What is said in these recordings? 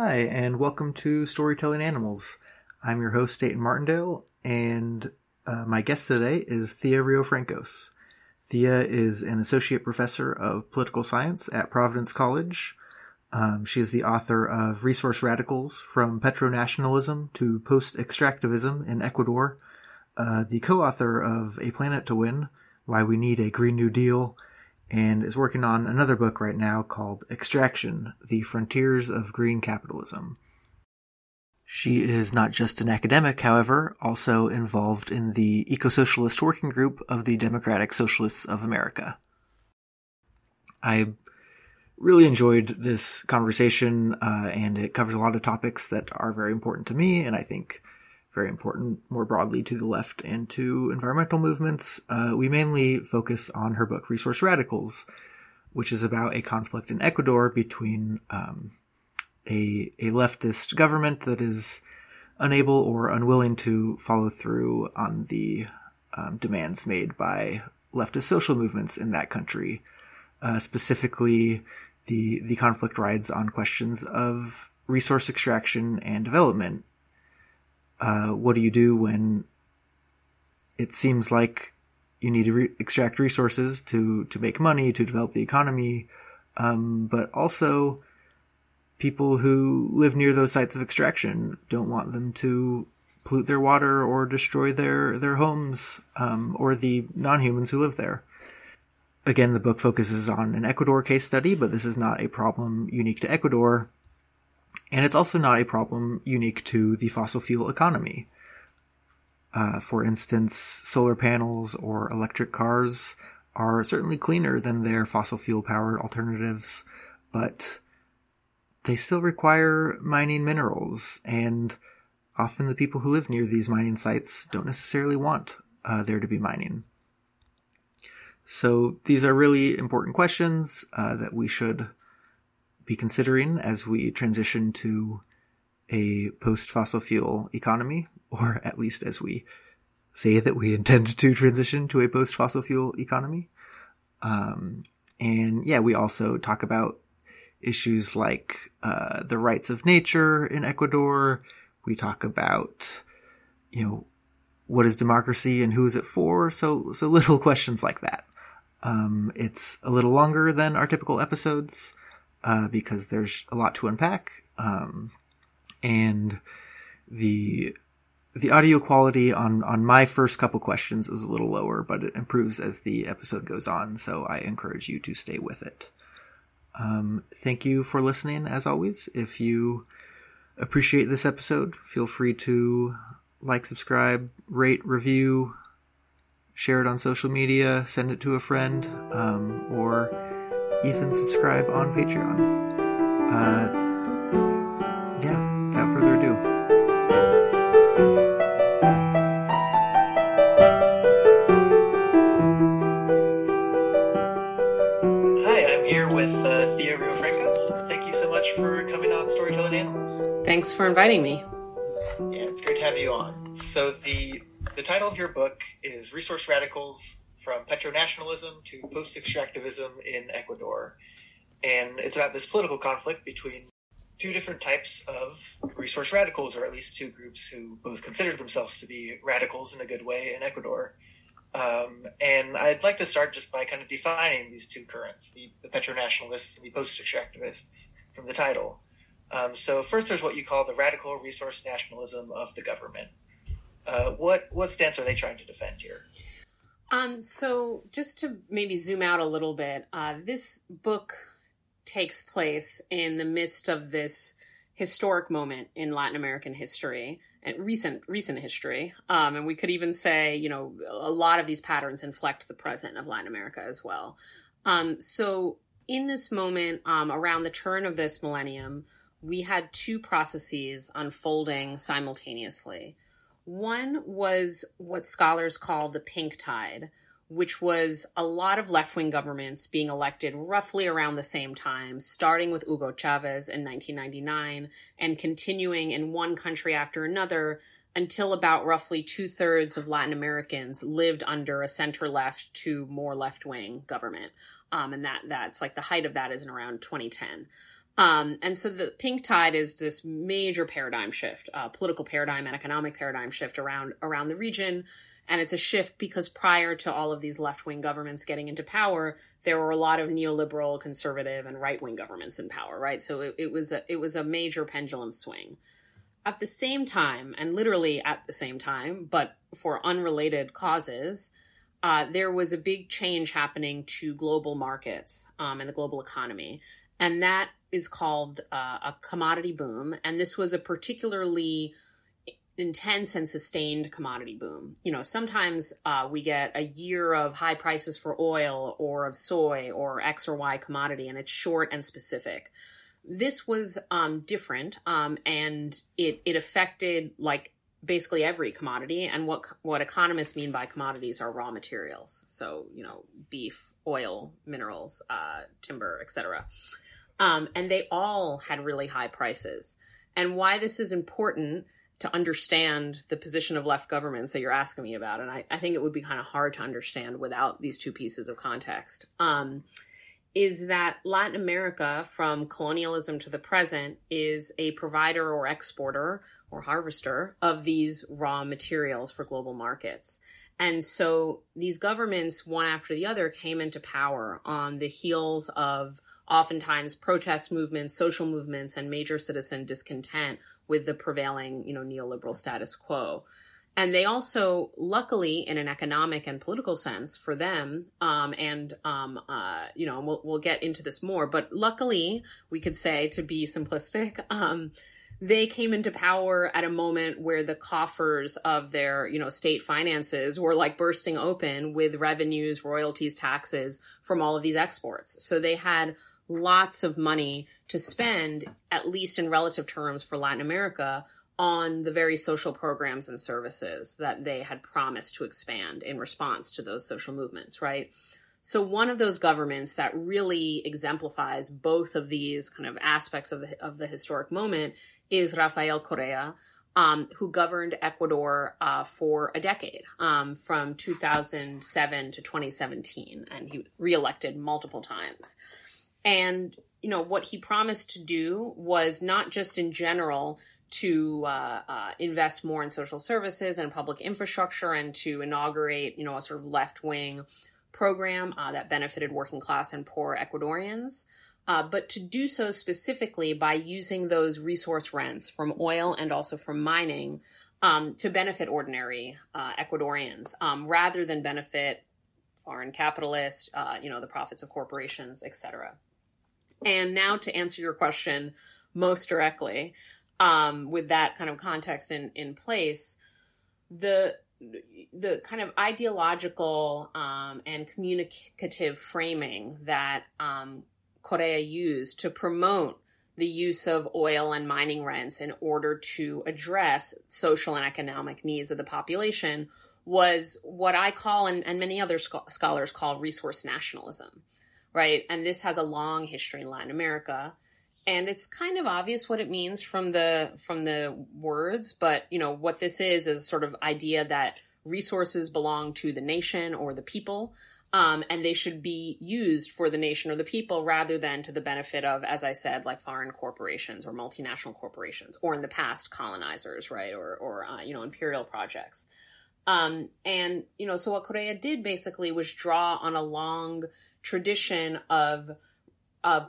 Hi, and welcome to Storytelling Animals. I'm your host, Dayton Martindale, and my guest today is Thea Riofrancos. Thea is an associate professor of political science at Providence College. She is the author of Resource Radicals, From Petro-Nationalism to Post-Extractivism in Ecuador, the co-author of A Planet to Win, Why We Need a Green New Deal, and is working on another book right now called Extraction: The Frontiers of Green Capitalism. She is not just an academic, however, also involved in the Eco-Socialist Working Group of the Democratic Socialists of America. I really enjoyed this conversation, and it covers a lot of topics that are very important to me, and I think very important more broadly to the left and to environmental movements. We mainly focus on her book, Resource Radicals, which is about a conflict in Ecuador between a leftist government that is unable or unwilling to follow through on the demands made by leftist social movements in that country. Specifically, the conflict rides on questions of resource extraction and development. What do you do when it seems like you need to extract resources to make money, to develop the economy, but also people who live near those sites of extraction don't want them to pollute their water or destroy their homes, or the non-humans who live there. Again, the book focuses on an Ecuador case study, but this is not a problem unique to Ecuador. And it's also not a problem unique to the fossil fuel economy. For instance, solar panels or electric cars are certainly cleaner than their fossil fuel-powered alternatives, but they still require mining minerals, and often the people who live near these mining sites don't necessarily want there to be mining. So these are really important questions that we should be considering as we transition to a post-fossil fuel economy, or at least as we say that we intend to transition to a post-fossil fuel economy. And yeah, we also talk about issues like the rights of nature in Ecuador. We talk about, what is democracy and who is it for? So little questions like that. It's a little longer than our typical episodes, because there's a lot to unpack, and the audio quality on my first couple questions is a little lower, but it improves as the episode goes on, so I encourage you to stay with it. Thank you for listening, as always. If you appreciate this episode, feel free to like, subscribe, rate, review, share it on social media, send it to a friend, or even subscribe on Patreon. Yeah, without further ado. Hi, I'm here with Thea Riofrancos. Thank you so much for coming on Storytelling Animals. Thanks for inviting me. Yeah, it's great to have you on. So the title of your book is Resource Radicals, From Petro-Nationalism to Post-Extractivism in Ecuador. And it's about this political conflict between two different types of resource radicals, or at least two groups who both consider themselves to be radicals in a good way in Ecuador. And I'd like to start just by kind of defining these two currents, the petro-nationalists and the post-extractivists, from the title. So first there's what you call the radical resource nationalism of the government. What stance are they trying to defend here? So just to maybe zoom out a little bit, this book takes place in the midst of this historic moment in Latin American history and recent history. And we could even say, a lot of these patterns inflect the present of Latin America as well. So in this moment, around the turn of this millennium, we had two processes unfolding simultaneously. One was what scholars call the Pink Tide, which was a lot of left-wing governments being elected roughly around the same time, starting with Hugo Chavez in 1999 and continuing in one country after another until about roughly two-thirds of Latin Americans lived under a center-left to more left-wing government. And that's like the height of that is in around 2010. And so the Pink Tide is this major paradigm shift, political paradigm and economic paradigm shift around the region. And it's a shift because prior to all of these left-wing governments getting into power, there were a lot of neoliberal, conservative, and right-wing governments in power, right? So it was a major pendulum swing. At the same time, and literally at the same time, but for unrelated causes, there was a big change happening to global markets and the global economy. And that is called a commodity boom. And this was a particularly intense and sustained commodity boom. You know, sometimes we get a year of high prices for oil or of soy or X or Y commodity, and it's short and specific. This was different, and it affected like basically every commodity. And what economists mean by commodities are raw materials. So, you know, beef, oil, minerals, timber, etc. And they all had really high prices. And why this is important to understand the position of left governments that you're asking me about. And I think it would be kind of hard to understand without these two pieces of context, is that Latin America from colonialism to the present is a provider or exporter or harvester of these raw materials for global markets. And so these governments, one after the other, came into power on the heels of oftentimes protest movements, social movements, and major citizen discontent with the prevailing, you know, neoliberal status quo. And they also, luckily, in an economic and political sense for them, you know, we'll get into this more, but luckily, we could say, to be simplistic, they came into power at a moment where the coffers of their, you know, state finances were like bursting open with revenues, royalties, taxes from all of these exports. So they had lots of money to spend, at least in relative terms for Latin America, on the very social programs and services that they had promised to expand in response to those social movements, right? So one of those governments that really exemplifies both of these kind of aspects of the historic moment is Rafael Correa, who governed Ecuador for a decade, from 2007 to 2017, and he was reelected multiple times. And, you know, what he promised to do was not just in general to invest more in social services and public infrastructure and to inaugurate, you know, a sort of left-wing program that benefited working class and poor Ecuadorians, but to do so specifically by using those resource rents from oil and also from mining to benefit ordinary Ecuadorians rather than benefit foreign capitalists, you know, the profits of corporations, etc. And now to answer your question most directly, with that kind of context in place, the kind of ideological and communicative framing that Correa used to promote the use of oil and mining rents in order to address social and economic needs of the population was what I call, and many other scholars call, resource nationalism, right? And this has a long history in Latin America. And it's kind of obvious what it means from the words, but, you know, what this is a sort of idea that resources belong to the nation or the people, and they should be used for the nation or the people rather than to the benefit of, as I said, like foreign corporations or multinational corporations, or in the past, colonizers, right, or you know, imperial projects. And, you know, so what Correa did basically was draw on a long tradition of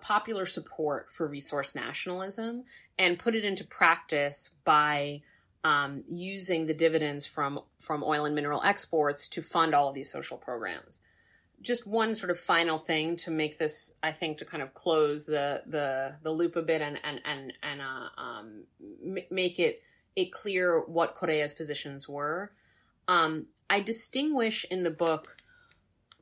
popular support for resource nationalism and put it into practice by using the dividends from oil and mineral exports to fund all of these social programs. Just one sort of final thing to make this, I think, to kind of close the loop a bit and make it clear what Correa's positions were. I distinguish in the book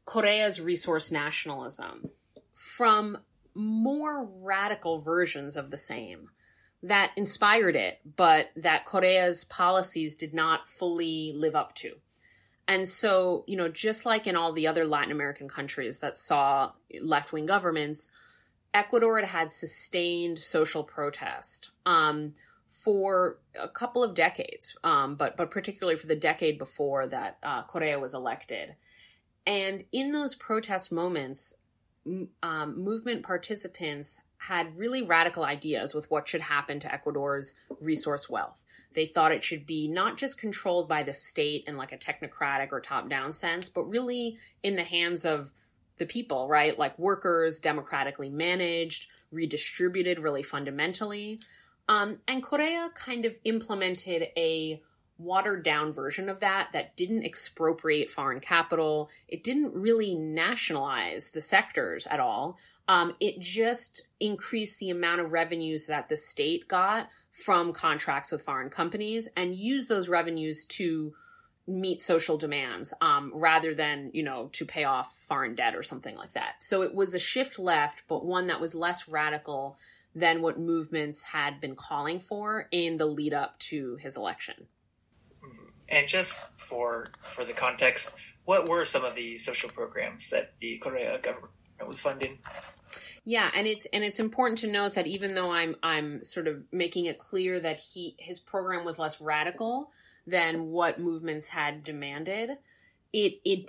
Correa's resource nationalism from more radical versions of the same that inspired it, but that Correa's policies did not fully live up to. And so, you know, just like in all the other Latin American countries that saw left-wing governments, Ecuador had sustained social protest for a couple of decades, but particularly for the decade before that Correa was elected. And in those protest moments, movement participants had really radical ideas with what should happen to Ecuador's resource wealth. They thought it should be not just controlled by the state in like a technocratic or top-down sense, but really in the hands of the people, right? Like workers, democratically managed, redistributed really fundamentally. And Correa kind of implemented a watered-down version of that that didn't expropriate foreign capital. It didn't really nationalize the sectors at all. It just increased the amount of revenues that the state got from contracts with foreign companies and used those revenues to meet social demands rather than, you know, to pay off foreign debt or something like that. So it was a shift left, but one that was less radical than what movements had been calling for in the lead up to his election. And just for the context, what were some of the social programs that the Correa government was funding? Yeah, and it's important to note that even though I'm sort of making it clear that his program was less radical than what movements had demanded, it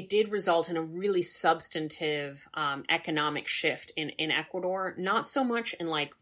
did result in a really substantive economic shift in Ecuador. Not so much in like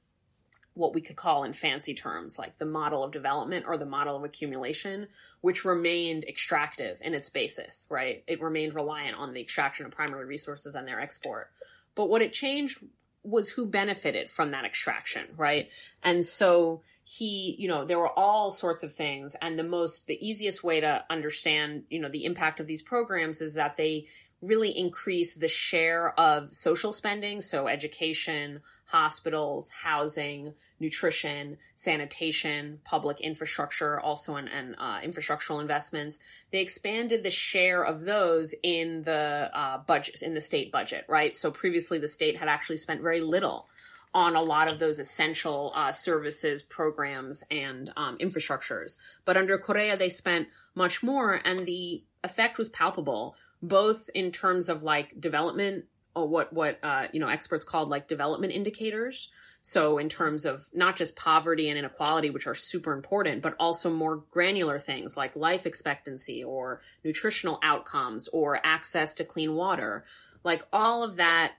what we could call in fancy terms, like the model of development or the model of accumulation, which remained extractive in its basis, right? It remained reliant on the extraction of primary resources and their export. But what it changed was who benefited from that extraction, right? And so he, you know, there were all sorts of things. And the easiest way to understand, you know, the impact of these programs is that they really increase the share of social spending, so education, hospitals, housing, nutrition, sanitation, public infrastructure, also in infrastructural investments. They expanded the share of those in the budgets, in the state budget, right? So previously, the state had actually spent very little on a lot of those essential services, programs, and infrastructures. But under Correa, they spent much more, and the effect was palpable, both in terms of like development or what experts called like development indicators. So in terms of not just poverty and inequality, which are super important, but also more granular things like life expectancy or nutritional outcomes or access to clean water, like all of that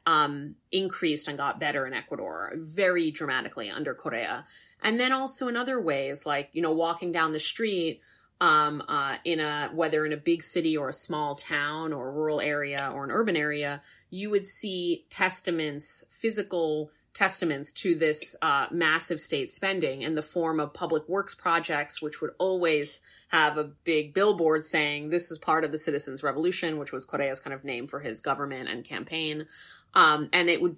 increased and got better in Ecuador very dramatically under Correa. And then also in other ways, like, you know, walking down the street, whether in a big city or a small town or a rural area or an urban area, you would see testaments, physical testaments to this massive state spending in the form of public works projects, which would always have a big billboard saying this is part of the Citizens Revolution, which was Correa's kind of name for his government and campaign. And they would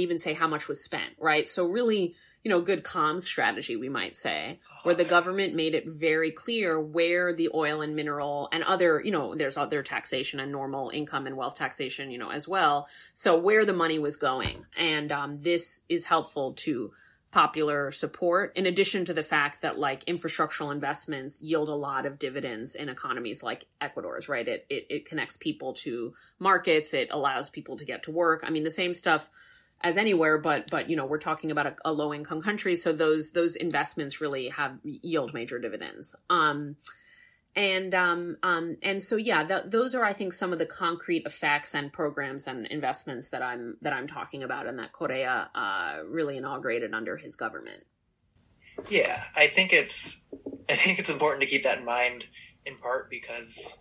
even say how much was spent, right? So really, you know, good comms strategy, we might say, where the government made it very clear where the oil and mineral and other, you know, there's other taxation and normal income and wealth taxation, you know, as well. So where the money was going. And this is helpful to popular support, in addition to the fact that like infrastructural investments yield a lot of dividends in economies like Ecuador's, right? It connects people to markets. It allows people to get to work. I mean, the same stuff as anywhere, but you know, we're talking about a low income country, so those investments really have yield major dividends. Those are, I think, some of the concrete effects and programs and investments that I'm talking about, and that Correa really inaugurated under his government. Yeah, I think it's important to keep that in mind, in part because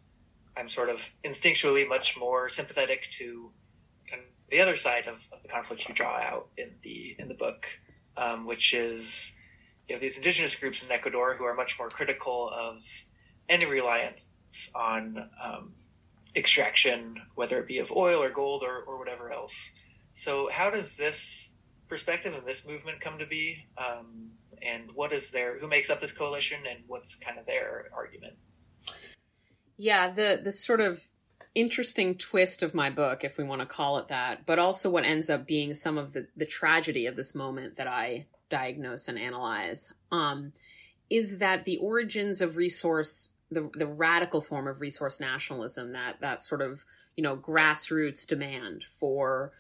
I'm sort of instinctually much more sympathetic to the other side of the conflict you draw out in the book, which is, you know, these indigenous groups in Ecuador who are much more critical of any reliance on extraction, whether it be of oil or gold or whatever else. So how does this perspective and this movement come to be? And what is who makes up this coalition, and what's kind of their argument? Yeah, the sort of interesting twist of my book, if we want to call it that, but also what ends up being some of the tragedy of this moment that I diagnose and analyze, is that the origins of resource, the radical form of resource nationalism, that sort of, you know, grassroots demand for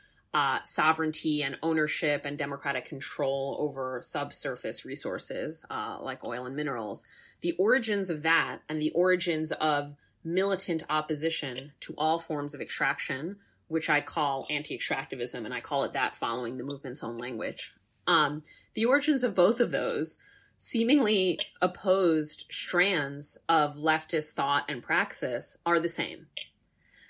sovereignty and ownership and democratic control over subsurface resources like oil and minerals, the origins of that and the origins of militant opposition to all forms of extraction which I call anti-extractivism, and I call it that following the movement's own language. The origins of both of those seemingly opposed strands of leftist thought and praxis are the same.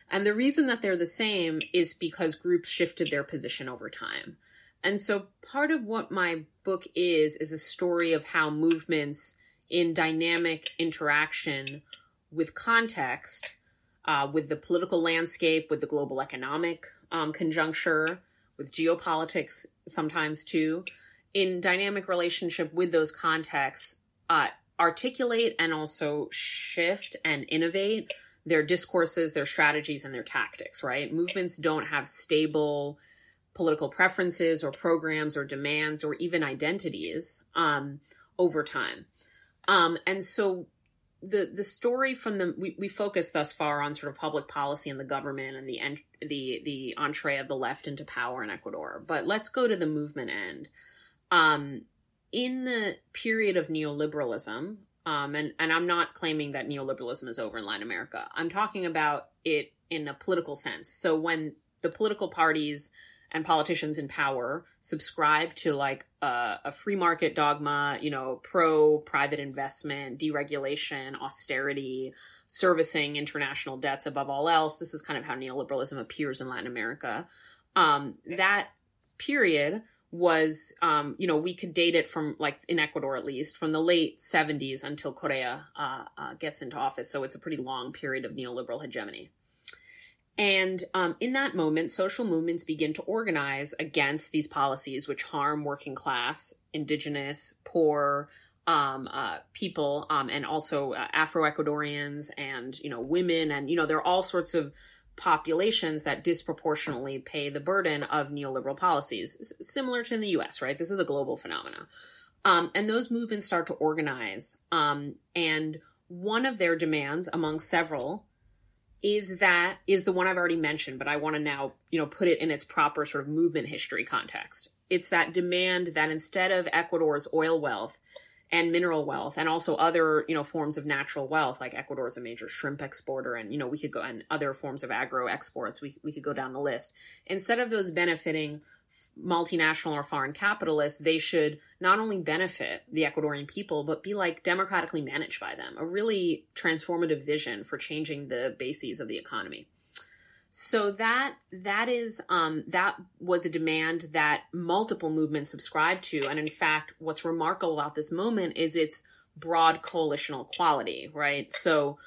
And the reason that they're the same is because groups shifted their position over time. And so part of what my book is a story of how movements in dynamic interaction with context, with the political landscape, with the global economic conjuncture, with geopolitics sometimes too, in dynamic relationship with those contexts, articulate and also shift and innovate their discourses, their strategies, and their tactics, right? Movements don't have stable political preferences or programs or demands or even identities over time. And so the story from the, we focused thus far on sort of public policy and the government and the entree of the left into power in Ecuador. But let's go to the movement end. In the period of neoliberalism, and I'm not claiming that neoliberalism is over in Latin America. I'm talking about it in a political sense. So when the political parties and politicians in power subscribe to like a free market dogma, you know, pro-private investment, deregulation, austerity, servicing international debts above all else. This is kind of how neoliberalism appears in Latin America. That period was, you know, we could date it from, like in Ecuador at least, from the late 70s until Correa gets into office. So it's a pretty long period of neoliberal hegemony. And in that moment, social movements begin to organize against these policies which harm working class, indigenous, poor people, and also Afro-Ecuadorians and, you know, women. And, you know, there are all sorts of populations that disproportionately pay the burden of neoliberal policies, similar to in the U.S., right? This is a global phenomenon. And those movements start to organize. And one of their demands among several is the one I've already mentioned, but I want to now, you know, put it in its proper sort of movement history context. It's that demand that instead of Ecuador's oil wealth and mineral wealth and also other, you know, forms of natural wealth, like Ecuador is a major shrimp exporter and, you know, we could go and other forms of agro exports, we could go down the list. Instead of those benefiting multinational or foreign capitalists, they should not only benefit the Ecuadorian people, but be like democratically managed by them, a really transformative vision for changing the bases of the economy. So that was a demand that multiple movements subscribed to. And in fact, what's remarkable about this moment is its broad coalitional quality, right? So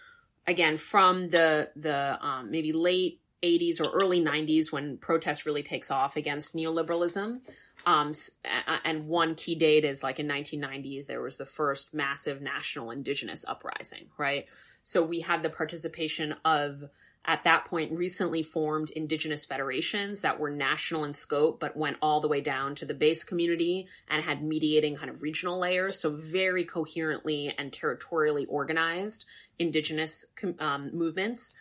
again, from the maybe late 80s or early 90s when protest really takes off against neoliberalism. And one key date is like in 1990, there was the first massive national indigenous uprising, right? So we had the participation of, at that point, recently formed indigenous federations that were national in scope, but went all the way down to the base community and had mediating kind of regional layers. So very coherently and territorially organized indigenous movements.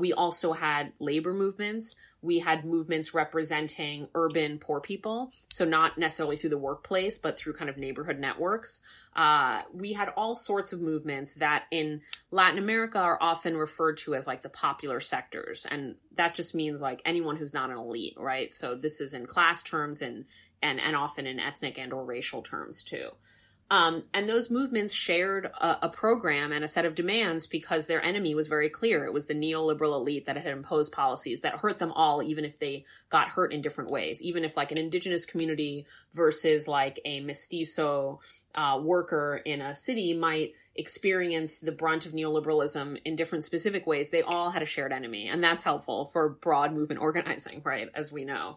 We also had labor movements. We had movements representing urban poor people. So not necessarily through the workplace, but through kind of neighborhood networks. We had all sorts of movements that in Latin America are often referred to as like the popular sectors. And that just means like anyone who's not an elite, right? So this is in class terms and often in ethnic and or racial terms too. And those movements shared a program and a set of demands because their enemy was very clear. It was the neoliberal elite that had imposed policies that hurt them all, even if they got hurt in different ways, even if like an indigenous community versus like a mestizo worker in a city might experience the brunt of neoliberalism in different specific ways. They all had a shared enemy. And that's helpful for broad movement organizing, right, as we know.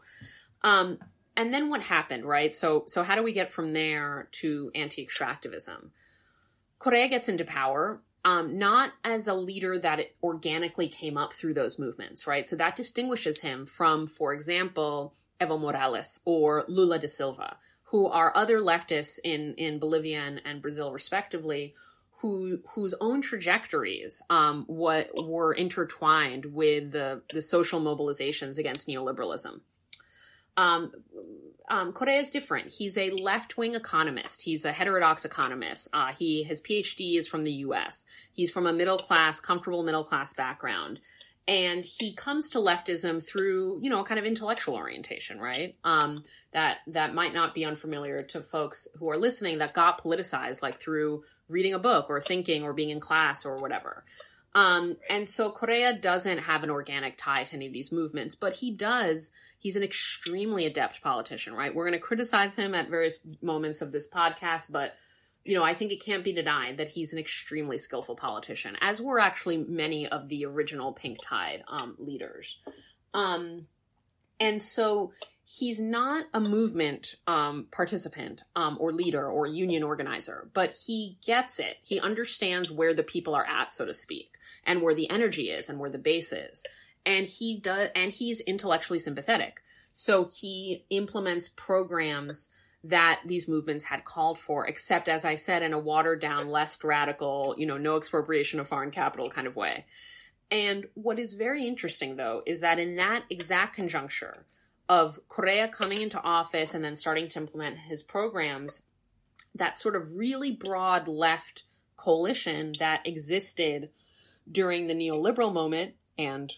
And then what happened, right? So how do we get from there to anti-extractivism? Correa gets into power, not as a leader that it organically came up through those movements, right? So that distinguishes him from, for example, Evo Morales or Lula da Silva, who are other leftists in Bolivia and Brazil, respectively, whose own trajectories were intertwined with the social mobilizations against neoliberalism. Correa is different. He's a left-wing economist. He's a heterodox economist. His PhD is from the U.S. He's from a middle-class, comfortable middle-class background. And he comes to leftism through, you know, kind of intellectual orientation, right? That might not be unfamiliar to folks who are listening that got politicized, like through reading a book or thinking or being in class or whatever. And so Correa doesn't have an organic tie to any of these movements, but he does. He's an extremely adept politician, right? We're going to criticize him at various moments of this podcast, but, you know, I think it can't be denied that he's an extremely skillful politician, as were actually many of the original Pink Tide leaders. And so he's not a movement participant or leader or union organizer, but he gets it. He understands where the people are at, so to speak, and where the energy is and where the base is. And he does, and he's intellectually sympathetic. So he implements programs that these movements had called for, except, as I said, in a watered down, less radical, you know, no expropriation of foreign capital kind of way. And what is very interesting, though, is that in that exact conjuncture of Correa coming into office and then starting to implement his programs, that sort of really broad left coalition that existed during the neoliberal moment and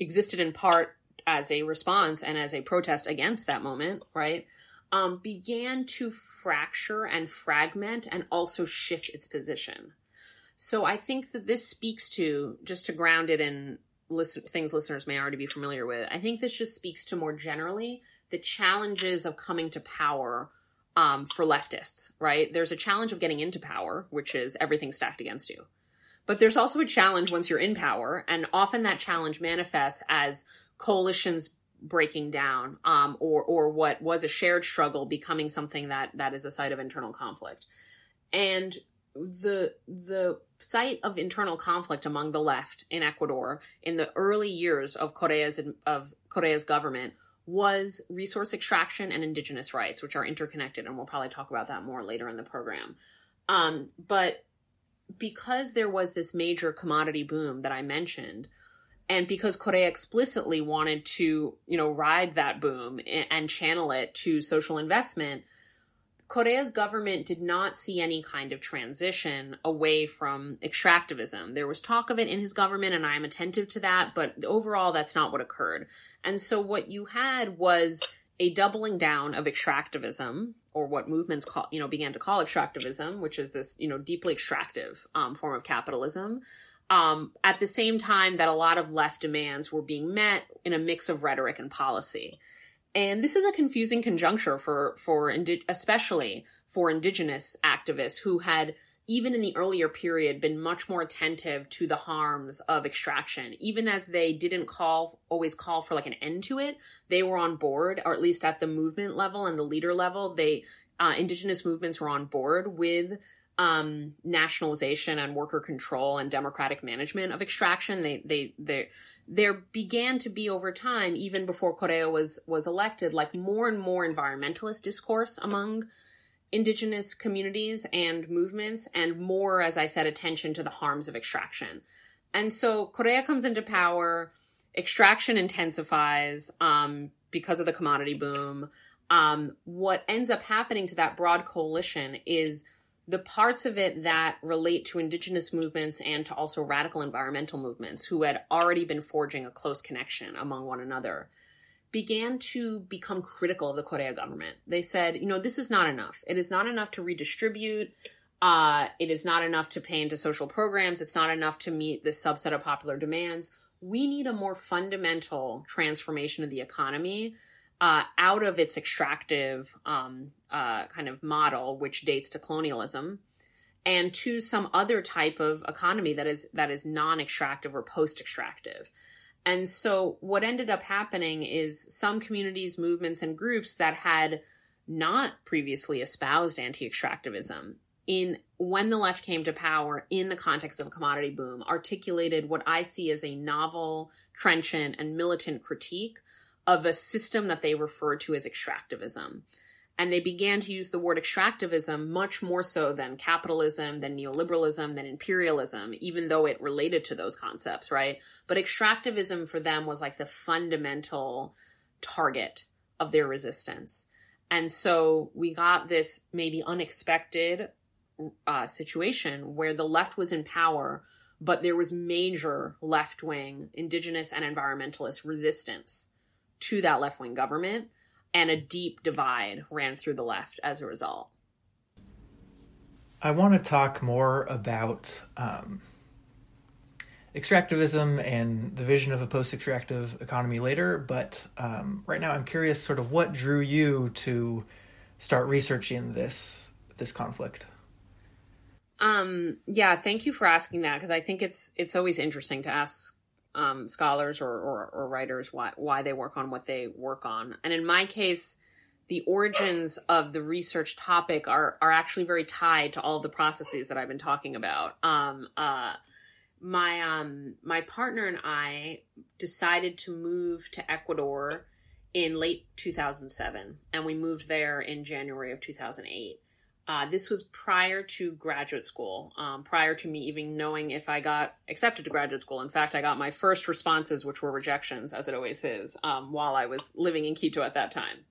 existed in part as a response and as a protest against that moment, right, began to fracture and fragment and also shift its position. So I think that this speaks to, just to ground it in things listeners may already be familiar with, I think this just speaks to more generally the challenges of coming to power for leftists, right? There's a challenge of getting into power, which is everything stacked against you. But there's also a challenge once you're in power, and often that challenge manifests as coalitions breaking down, or what was a shared struggle becoming something that is a site of internal conflict. And the site of internal conflict among the left in Ecuador in the early years of Correa's government was resource extraction and indigenous rights, which are interconnected, and we'll probably talk about that more later in the program. But because there was this major commodity boom that I mentioned, and because Correa explicitly wanted to, you know, ride that boom and channel it to social investment, Correa's government did not see any kind of transition away from extractivism. There was talk of it in his government, and I am attentive to that, but overall, that's not what occurred. And so what you had was a doubling down of extractivism, or what movements call, you know, began to call extractivism, which is this, you know, deeply extractive form of capitalism. At the same time that a lot of left demands were being met in a mix of rhetoric and policy. And this is a confusing conjuncture especially for indigenous activists who had, even in the earlier period, been much more attentive to the harms of extraction. Even as they didn't always call for like an end to it, they were on board, or at least at the movement level and the leader level, indigenous movements were on board with nationalization and worker control and democratic management of extraction. There began to be, over time, even before Correa was elected, like more and more environmentalist discourse among indigenous communities and movements, and more, as I said, attention to the harms of extraction. And so Correa comes into power, extraction intensifies because of the commodity boom. What ends up happening to that broad coalition is the parts of it that relate to indigenous movements and to also radical environmental movements, who had already been forging a close connection among one another, began to become critical of the Correa government. They said, you know, this is not enough. It is not enough to redistribute. It is not enough to pay into social programs. It's not enough to meet the subset of popular demands. We need a more fundamental transformation of the economy out of its extractive kind of model, which dates to colonialism, and to some other type of economy that is non-extractive or post-extractive. And so what ended up happening is some communities, movements, and groups that had not previously espoused anti-extractivism when the left came to power in the context of a commodity boom, articulated what I see as a novel, trenchant, and militant critique of a system that they referred to as extractivism. And they began to use the word extractivism much more so than capitalism, than neoliberalism, than imperialism, even though it related to those concepts, right? But extractivism for them was like the fundamental target of their resistance. And so we got this maybe unexpected situation where the left was in power but there was major left-wing indigenous and environmentalist resistance to that left-wing government, and a deep divide ran through the left as a result. I want to talk more about extractivism and the vision of a post-extractive economy later, but right now I'm curious sort of what drew you to start researching this conflict. Yeah, thank you for asking that, because I think it's always interesting to ask scholars or writers why they work on what they work on. And in my case, the origins of the research topic are actually very tied to all the processes that I've been talking about. My partner and I decided to move to Ecuador in late 2007, and we moved there in January of 2008. This was prior to graduate school, prior to me even knowing if I got accepted to graduate school. In fact, I got my first responses, which were rejections, as it always is, while I was living in Quito at that time.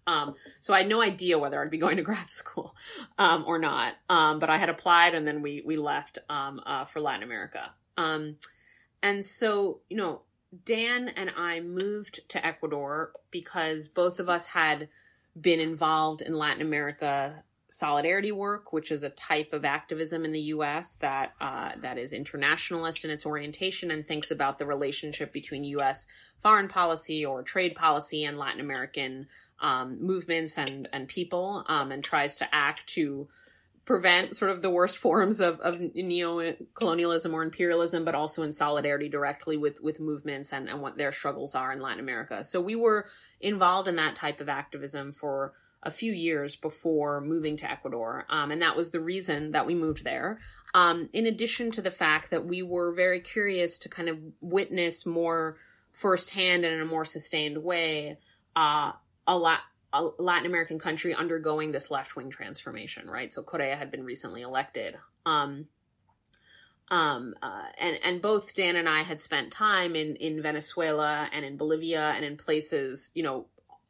So I had no idea whether I'd be going to grad school or not. But I had applied, and then we left for Latin America. And so, you know, Dan and I moved to Ecuador because both of us had been involved in Latin America solidarity work, which is a type of activism in the U.S. that is internationalist in its orientation and thinks about the relationship between U.S. foreign policy or trade policy and Latin American movements and people, and tries to act to prevent sort of the worst forms of neo-colonialism or imperialism, but also in solidarity directly with movements and what their struggles are in Latin America. So we were involved in that type of activism for a few years before moving to Ecuador. And that was the reason that we moved there. In addition to the fact that we were very curious to kind of witness more firsthand and in a more sustained way, a Latin American country undergoing this left-wing transformation, right? So Correa had been recently elected. And both Dan and I had spent time in Venezuela and in Bolivia and in places, you know,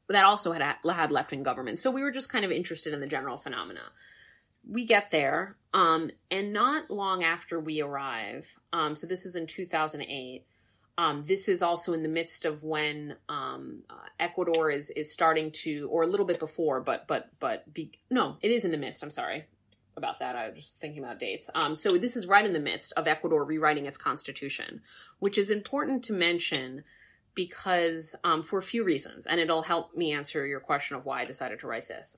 that also had left-wing governments. So we were just kind of interested in the general phenomena. We get there, and not long after we arrive, so this is in 2008, this is also in the midst of when Ecuador is starting to, or a little bit before, it is in the midst, I'm sorry about that, I was just thinking about dates. So this is right in the midst of Ecuador rewriting its constitution, which is important to mention because for a few reasons, and it'll help me answer your question of why I decided to write this.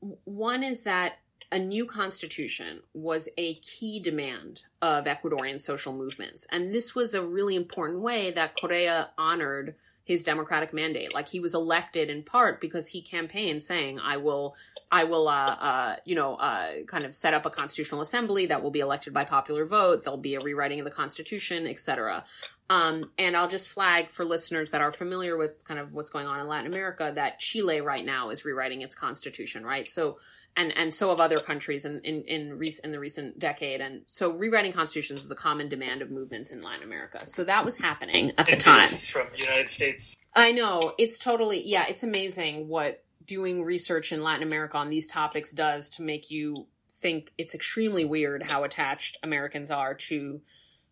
One is that a new constitution was a key demand of Ecuadorian social movements. And this was a really important way that Correa honored his democratic mandate. Like, he was elected in part because he campaigned saying, I will kind of set up a constitutional assembly that will be elected by popular vote. There'll be a rewriting of the constitution, etc. And I'll just flag for listeners that are familiar with kind of what's going on in Latin America that Chile right now is rewriting its constitution, right? So, and so have other countries in the recent decade. And so rewriting constitutions is a common demand of movements in Latin America. So that was happening at the time. From the United States. I know. It's totally, yeah, it's amazing what doing research in Latin America on these topics does to make you think it's extremely weird how attached Americans are to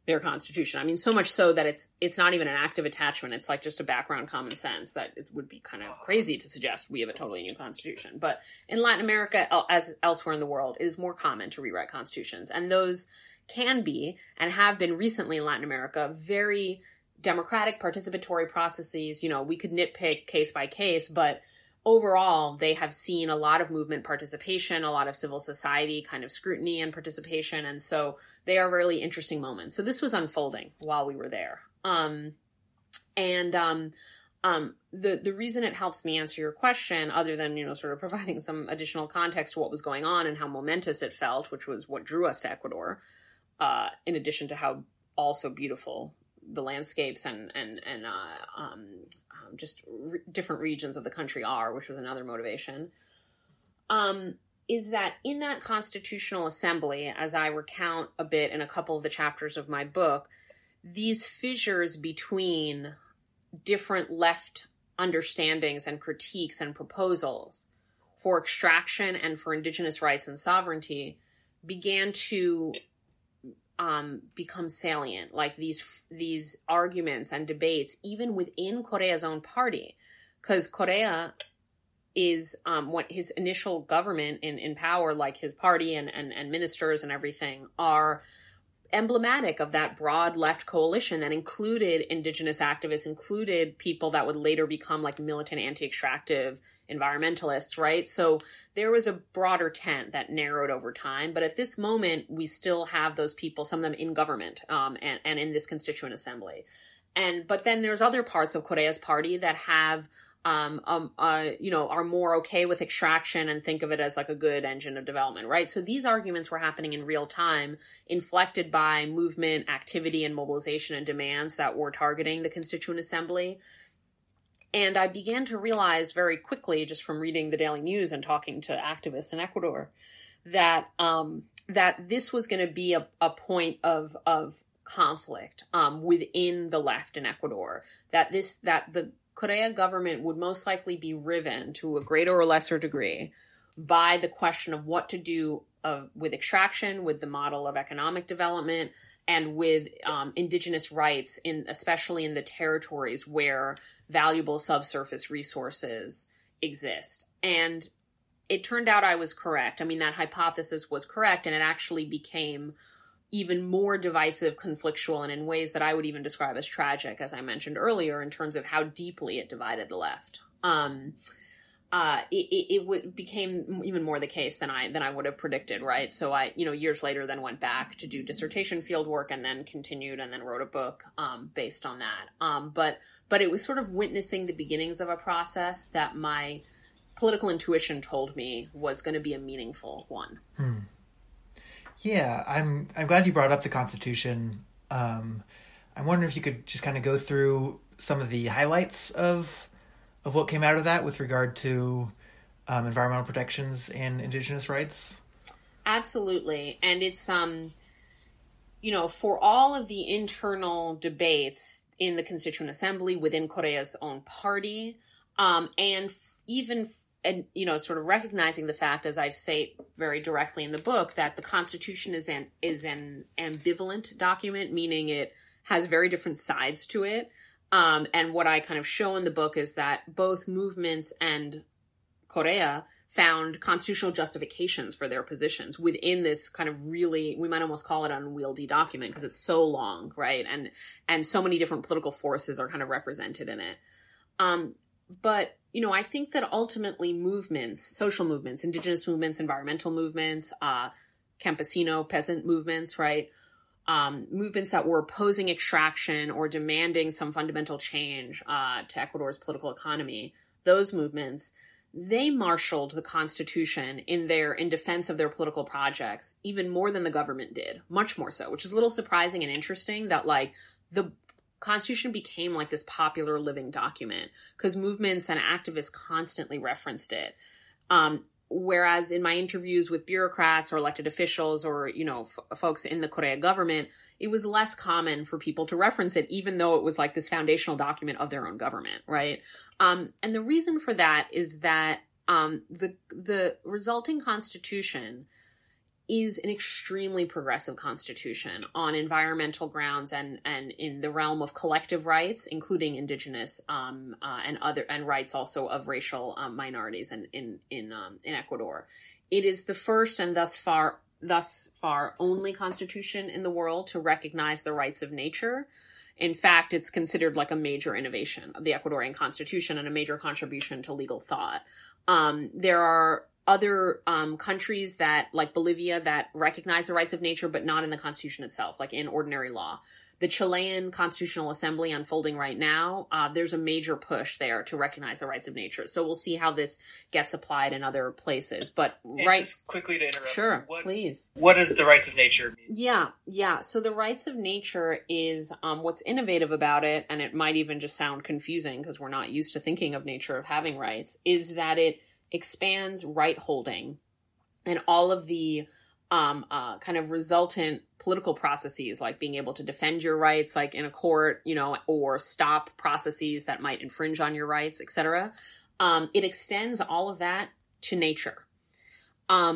their constitution. I mean, so much so that it's not even an active attachment. It's like just a background common sense that it would be kind of crazy to suggest we have a totally new constitution. But in Latin America, as elsewhere in the world, it is more common to rewrite constitutions. And those can be, and have been recently in Latin America, very democratic participatory processes. You know, we could nitpick case by case, but overall, they have seen a lot of movement participation, a lot of civil society kind of scrutiny and participation. And so they are really interesting moments. So this was unfolding while we were there. The reason it helps me answer your question, other than, you know, sort of providing some additional context to what was going on and how momentous it felt, which was what drew us to Ecuador, in addition to how also beautiful the landscapes and different regions of the country are, which was another motivation, is that in that constitutional assembly, as I recount a bit in a couple of the chapters of my book, these fissures between different left understandings and critiques and proposals for extraction and for indigenous rights and sovereignty began to become salient, like these arguments and debates, even within Correa's own party, because Correa is what his initial government in power, like his party and ministers and everything, are emblematic of that broad left coalition that included indigenous activists, included people that would later become like militant anti-extractive environmentalists, right? So there was a broader tent that narrowed over time. But at this moment, we still have those people, some of them in government and in this constituent assembly. But then there's other parts of Correa's party that have are more okay with extraction and think of it as like a good engine of development, right? So these arguments were happening in real time, inflected by movement, activity, and mobilization and demands that were targeting the Constituent Assembly. And I began to realize very quickly, just from reading the Daily News and talking to activists in Ecuador, that this was going to be a point of conflict within the left in Ecuador, that the Correa government would most likely be riven to a greater or lesser degree by the question of what to do with extraction, with the model of economic development, and with indigenous rights, especially in the territories where valuable subsurface resources exist. And it turned out I was correct. I mean, that hypothesis was correct, and it actually became even more divisive, conflictual, and in ways that I would even describe as tragic, as I mentioned earlier, in terms of how deeply it divided the left. It became even more the case than I would have predicted, right? So I, years later, then went back to do dissertation fieldwork, and then continued, and then wrote a book based on that. But it was sort of witnessing the beginnings of a process that my political intuition told me was going to be a meaningful one. Hmm. Yeah, I'm glad you brought up the Constitution. I'm wondering if you could just kind of go through some of the highlights of what came out of that with regard to environmental protections and indigenous rights. Absolutely. And it's, for all of the internal debates in the Constituent Assembly within Correa's own party, sort of recognizing the fact, as I say very directly in the book, that the Constitution is an ambivalent document, meaning it has very different sides to it. And what I kind of show in the book is that both movements and Correa found constitutional justifications for their positions within this kind of really, we might almost call it an unwieldy document because it's so long, right? And so many different political forces are kind of represented in it. But I think that ultimately movements, social movements, indigenous movements, environmental movements, campesino, peasant movements, right? Movements that were opposing extraction or demanding some fundamental change to Ecuador's political economy, those movements, they marshaled the Constitution in defense of their political projects, even more than the government did, much more so, which is a little surprising and interesting that like the Constitution became like this popular living document because movements and activists constantly referenced it. Whereas in my interviews with bureaucrats or elected officials or, folks in the Correa government, it was less common for people to reference it, even though it was like this foundational document of their own government, right? And the reason for that is that the resulting Constitution is an extremely progressive constitution on environmental grounds and in the realm of collective rights, including indigenous and rights also of racial minorities in Ecuador. It is the first and thus far only constitution in the world to recognize the rights of nature. In fact, it's considered like a major innovation of the Ecuadorian constitution and a major contribution to legal thought. There are other countries that, like Bolivia, that recognize the rights of nature, but not in the Constitution itself, like in ordinary law. The Chilean Constitutional Assembly unfolding right now, there's a major push there to recognize the rights of nature. So we'll see how this gets applied in other places. But and right, just quickly to interrupt. Sure, please. What does the rights of nature mean? Yeah. So the rights of nature is what's innovative about it, and it might even just sound confusing because we're not used to thinking of nature of having rights, is that it expands right holding and all of the kind of resultant political processes, like being able to defend your rights, like in a court, or stop processes that might infringe on your rights, etc. It extends all of that to nature.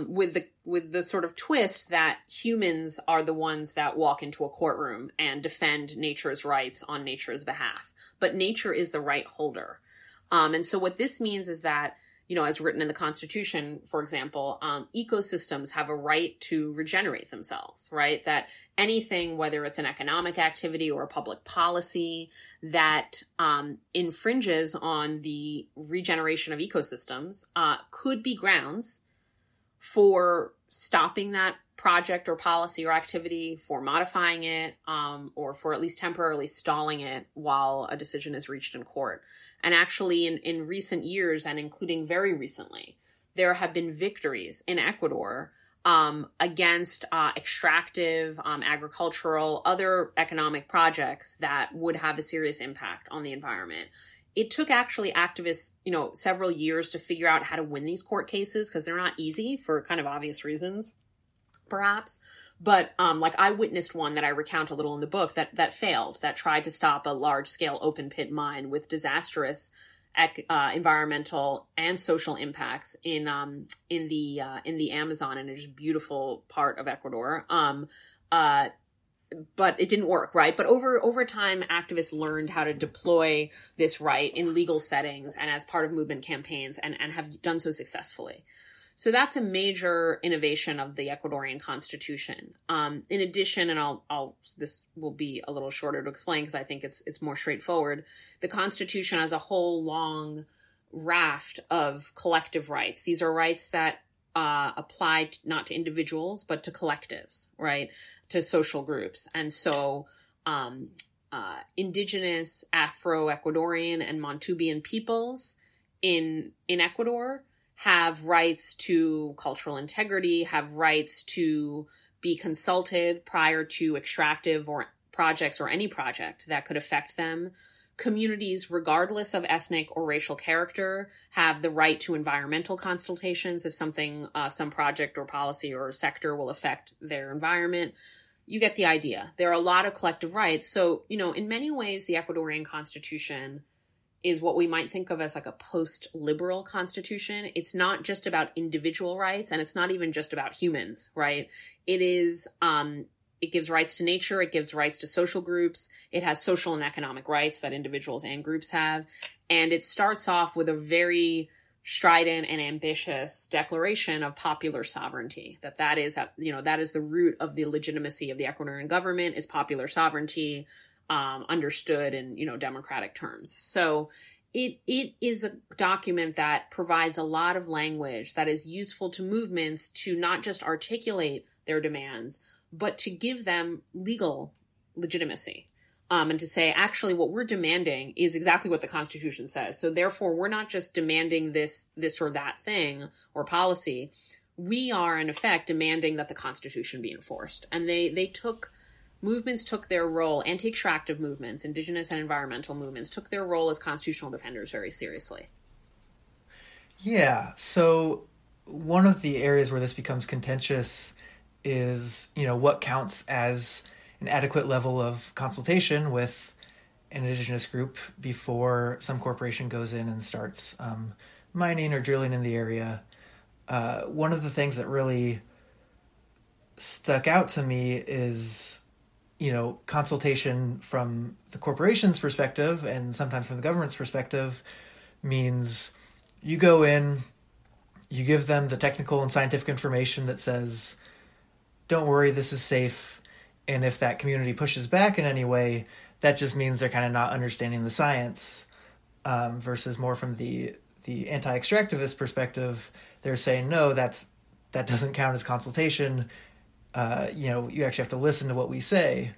with the sort of twist that humans are the ones that walk into a courtroom and defend nature's rights on nature's behalf. But nature is the right holder. And so what this means is that, you know, as written in the Constitution, for example, ecosystems have a right to regenerate themselves, right? That anything, whether it's an economic activity or a public policy that infringes on the regeneration of ecosystems could be grounds for stopping that project or policy or activity, for modifying it, or for at least temporarily stalling it while a decision is reached in court. And actually in recent years, and including very recently, there have been victories in Ecuador against extractive, agricultural, other economic projects that would have a serious impact on the environment. It took actually activists, you know, several years to figure out how to win these court cases because they're not easy for kind of obvious reasons, perhaps. But like I witnessed one that I recount a little in the book that failed, that tried to stop a large-scale open pit mine with disastrous environmental and social impacts in the Amazon, and it's a beautiful part of Ecuador. But it didn't work, right? But over time, activists learned how to deploy this right in legal settings and as part of movement campaigns, and have done so successfully. So that's a major innovation of the Ecuadorian constitution. In addition, and this will be a little shorter to explain because I think it's more straightforward. The constitution has a whole long raft of collective rights. These are rights that applied not to individuals, but to collectives, right? To social groups. And so indigenous, Afro-Ecuadorian, and Montubian peoples in Ecuador have rights to cultural integrity, have rights to be consulted prior to extractive or projects or any project that could affect them. Communities, regardless of ethnic or racial character, have the right to environmental consultations if something, some project or policy or sector will affect their environment. You get the idea. There are a lot of collective rights. So, you know, in many ways, the Ecuadorian constitution is what we might think of as like a post-liberal constitution. It's not just about individual rights, and it's not even just about humans, right? It is... It gives rights to nature. It gives rights to social groups. It has social and economic rights that individuals and groups have. And it starts off with a very strident and ambitious declaration of popular sovereignty. That is, you know, that is the root of the legitimacy of the Ecuadorian government, is popular sovereignty, understood in, you know, democratic terms. So it is a document that provides a lot of language that is useful to movements to not just articulate their demands, but to give them legal legitimacy, and to say, actually, what we're demanding is exactly what the Constitution says. So therefore, we're not just demanding this or that thing or policy. We are, in effect, demanding that the Constitution be enforced. And movements took their role, anti-extractive movements, indigenous and environmental movements, took their role as constitutional defenders very seriously. Yeah, so one of the areas where this becomes contentious is, you know, what counts as an adequate level of consultation with an indigenous group before some corporation goes in and starts mining or drilling in the area. One of the things that really stuck out to me is, you know, consultation from the corporation's perspective and sometimes from the government's perspective means you go in, you give them the technical and scientific information that says, don't worry, this is safe. And if that community pushes back in any way, that just means they're kind of not understanding the science, versus more from the anti-extractivist perspective. They're saying, no, that doesn't count as consultation. You know, you actually have to listen to what we say.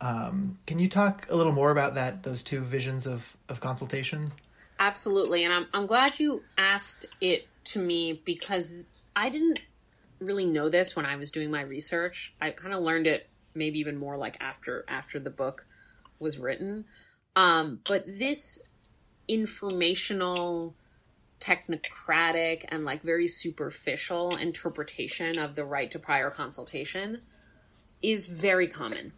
Can you talk a little more about that, those two visions of consultation? Absolutely. And I'm glad you asked it to me, because I didn't really know this when I was doing my research. I kind of learned it maybe even more like after the book was written. But this informational, technocratic, and like very superficial interpretation of the right to prior consultation is very common.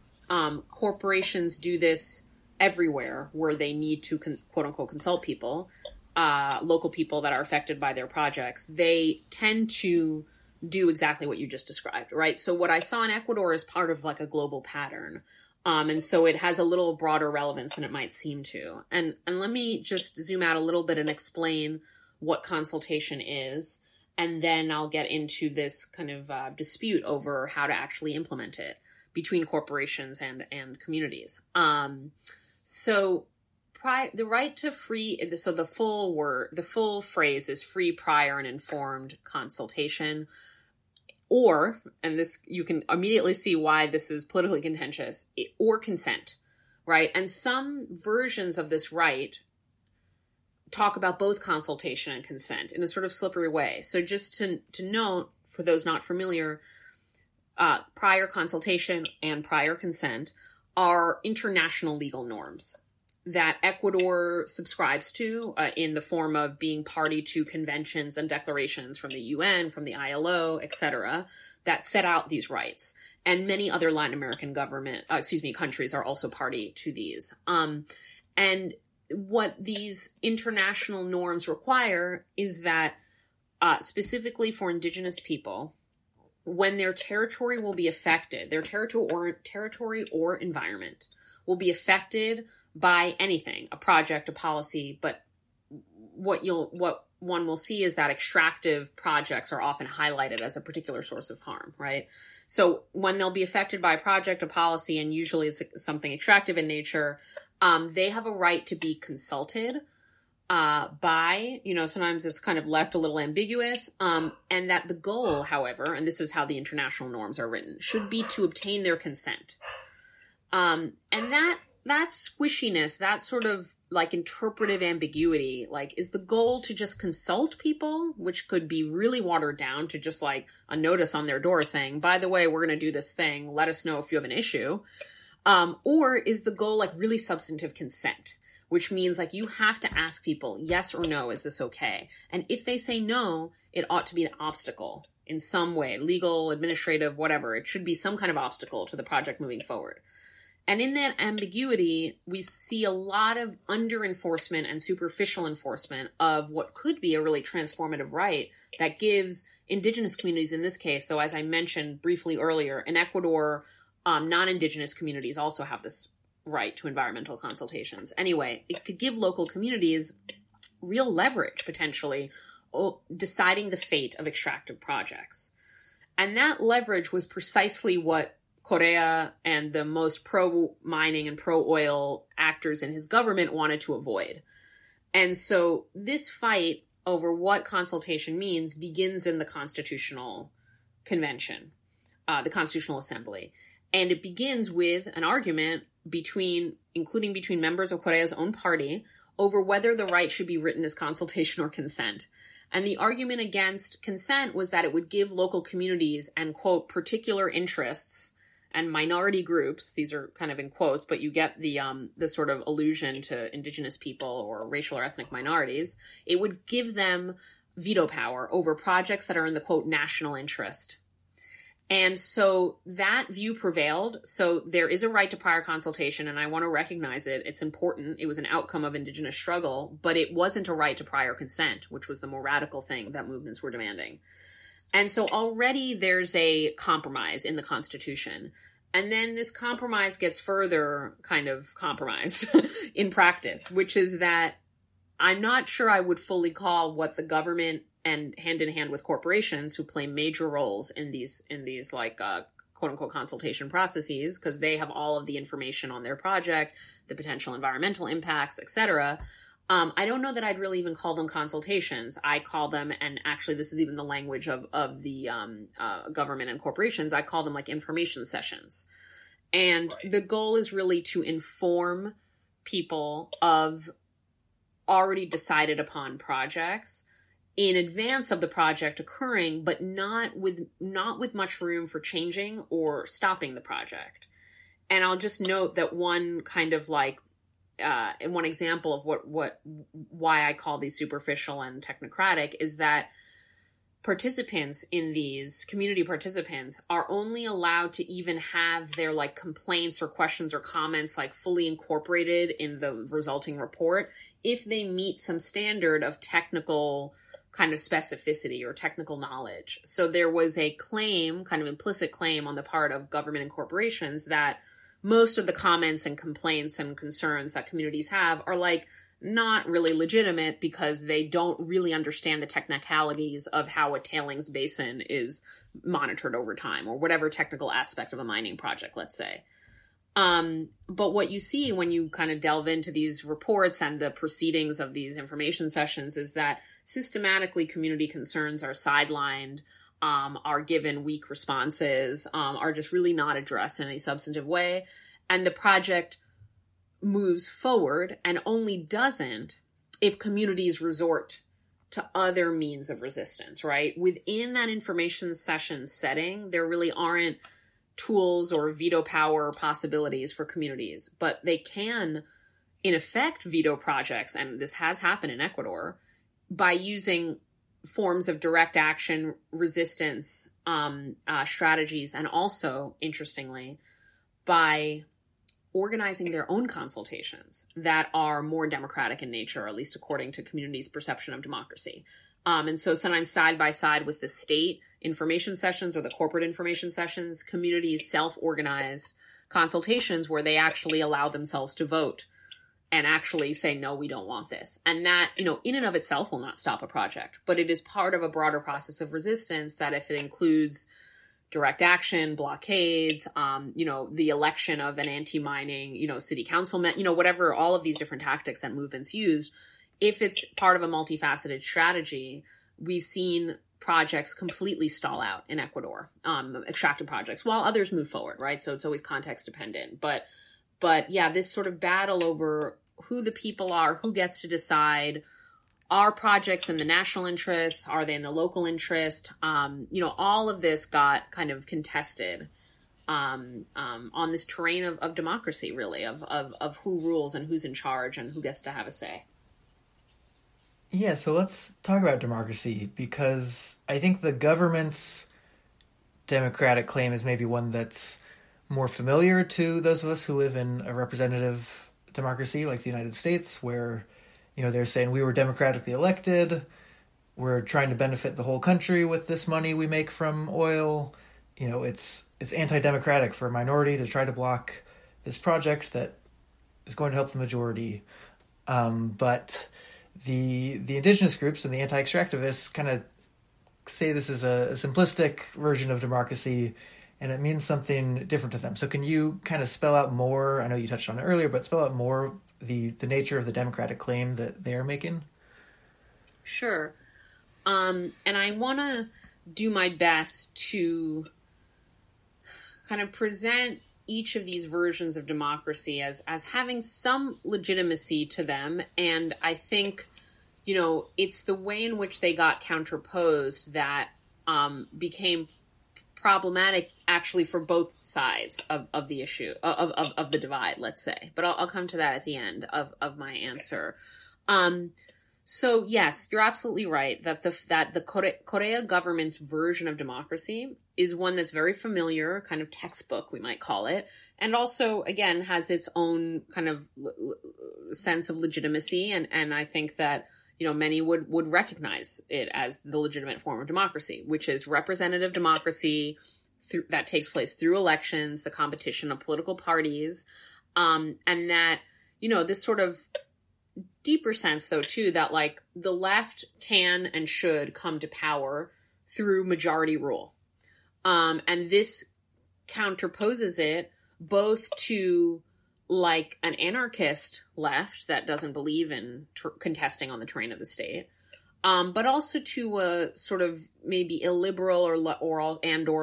Corporations do this everywhere where they need to quote unquote consult people, local people that are affected by their projects. They tend to do exactly what you just described, right? So what I saw in Ecuador is part of like a global pattern. And so it has a little broader relevance than it might seem to. And let me just zoom out a little bit and explain what consultation is. And then I'll get into this kind of dispute over how to actually implement it between corporations and communities. The right to free, so the full phrase is free, prior, and informed consultation. Or, and this, you can immediately see why this is politically contentious, or consent, right? And some versions of this right talk about both consultation and consent in a sort of slippery way. So just to note, for those not familiar, prior consultation and prior consent are international legal norms that Ecuador subscribes to in the form of being party to conventions and declarations from the UN, from the ILO, etc., that set out these rights. And many other Latin American countries are also party to these. And what these international norms require is that specifically for indigenous people, when their territory will be affected, their territory or environment will be affected by anything, a project, a policy, but what one will see is that extractive projects are often highlighted as a particular source of harm, right? So when they'll be affected by a project, a policy, and usually it's something extractive in nature, they have a right to be consulted by, sometimes it's kind of left a little ambiguous, and that the goal, however, and this is how the international norms are written, should be to obtain their consent. And that squishiness, that sort of like interpretive ambiguity, like is the goal to just consult people, which could be really watered down to just like a notice on their door saying, by the way, we're going to do this thing. Let us know if you have an issue. Or is the goal like really substantive consent, which means like you have to ask people, yes or no, is this okay? And if they say no, it ought to be an obstacle in some way, legal, administrative, whatever. It should be some kind of obstacle to the project moving forward. And in that ambiguity, we see a lot of under-enforcement and superficial enforcement of what could be a really transformative right that gives indigenous communities, in this case, though, as I mentioned briefly earlier, in Ecuador, non-indigenous communities also have this right to environmental consultations. Anyway, it could give local communities real leverage, potentially, deciding the fate of extractive projects. And that leverage was precisely what Correa and the most pro-mining and pro-oil actors in his government wanted to avoid. And so this fight over what consultation means begins in the Constitutional Convention, the Constitutional Assembly. And it begins with an argument including between members of Correa's own party over whether the right should be written as consultation or consent. And the argument against consent was that it would give local communities and, quote, particular interests and minority groups, these are kind of in quotes, but you get the sort of allusion to indigenous people or racial or ethnic minorities, it would give them veto power over projects that are in the, quote, national interest. And so that view prevailed. So there is a right to prior consultation, and I want to recognize it. It's important. It was an outcome of indigenous struggle, but it wasn't a right to prior consent, which was the more radical thing that movements were demanding. And so already there's a compromise in the Constitution. And then this compromise gets further kind of compromised in practice, which is that I'm not sure I would fully call what the government and hand in hand with corporations who play major roles in these like quote unquote consultation processes, because they have all of the information on their project, the potential environmental impacts, etc. I don't know that I'd really even call them consultations. I call them, and actually this is even the language of the government and corporations, I call them like information sessions. And right. The goal is really to inform people of already decided upon projects in advance of the project occurring, but not with much room for changing or stopping the project. And I'll just note that one kind of like and one example of why I call these superficial and technocratic is that community participants are only allowed to even have their like complaints or questions or comments like fully incorporated in the resulting report if they meet some standard of technical kind of specificity or technical knowledge. So there was a claim, kind of implicit claim on the part of government and corporations that most of the comments and complaints and concerns that communities have are like not really legitimate because they don't really understand the technicalities of how a tailings basin is monitored over time or whatever technical aspect of a mining project, let's say. But what you see when you kind of delve into these reports and the proceedings of these information sessions is that systematically community concerns are sidelined, are given weak responses, are just really not addressed in any substantive way. And the project moves forward and only doesn't if communities resort to other means of resistance, right? Within that information session setting, there really aren't tools or veto power possibilities for communities, but they can, in effect, veto projects, and this has happened in Ecuador, by using forms of direct action, resistance strategies, and also, interestingly, by organizing their own consultations that are more democratic in nature, or at least according to communities' perception of democracy. And so sometimes side by side with the state information sessions or the corporate information sessions, communities self-organized consultations where they actually allow themselves to vote and actually say, no, we don't want this. And that, you know, in and of itself will not stop a project, but it is part of a broader process of resistance that if it includes direct action, blockades, the election of an anti-mining, city councilman, whatever, all of these different tactics that movements used. If it's part of a multifaceted strategy, we've seen projects completely stall out in Ecuador, extractive projects, while others move forward, right? So it's always context dependent. But yeah, this sort of battle over who the people are, who gets to decide, are projects in the national interest? Are they in the local interest? All of this got kind of contested on this terrain of democracy, really, of who rules and who's in charge and who gets to have a say. Yeah, so let's talk about democracy, because I think the government's democratic claim is maybe one that's more familiar to those of us who live in a representative democracy like the United States, where, they're saying we were democratically elected, we're trying to benefit the whole country with this money we make from oil. It's anti-democratic for a minority to try to block this project that is going to help the majority. But the indigenous groups and the anti-extractivists kind of say this is a simplistic version of democracy, and it means something different to them. So can you kind of spell out more, I know you touched on it earlier, but spell out more the nature of the democratic claim that they're making? Sure. And I want to do my best to kind of present each of these versions of democracy as having some legitimacy to them. And I think, it's the way in which they got counterposed that became problematic actually for both sides of the issue, of the divide, let's say. But I'll come to that at the end of my answer. So yes, you're absolutely right that the Correa government's version of democracy is one that's very familiar, kind of textbook, we might call it. And also, again, has its own kind of sense of legitimacy. And I think that, many would recognize it as the legitimate form of democracy, which is representative democracy that takes place through elections, the competition of political parties, and that, this sort of deeper sense, though, too, that like the left can and should come to power through majority rule. And this counterposes it both to like an anarchist left that doesn't believe in contesting on the terrain of the state, but also to a sort of maybe illiberal or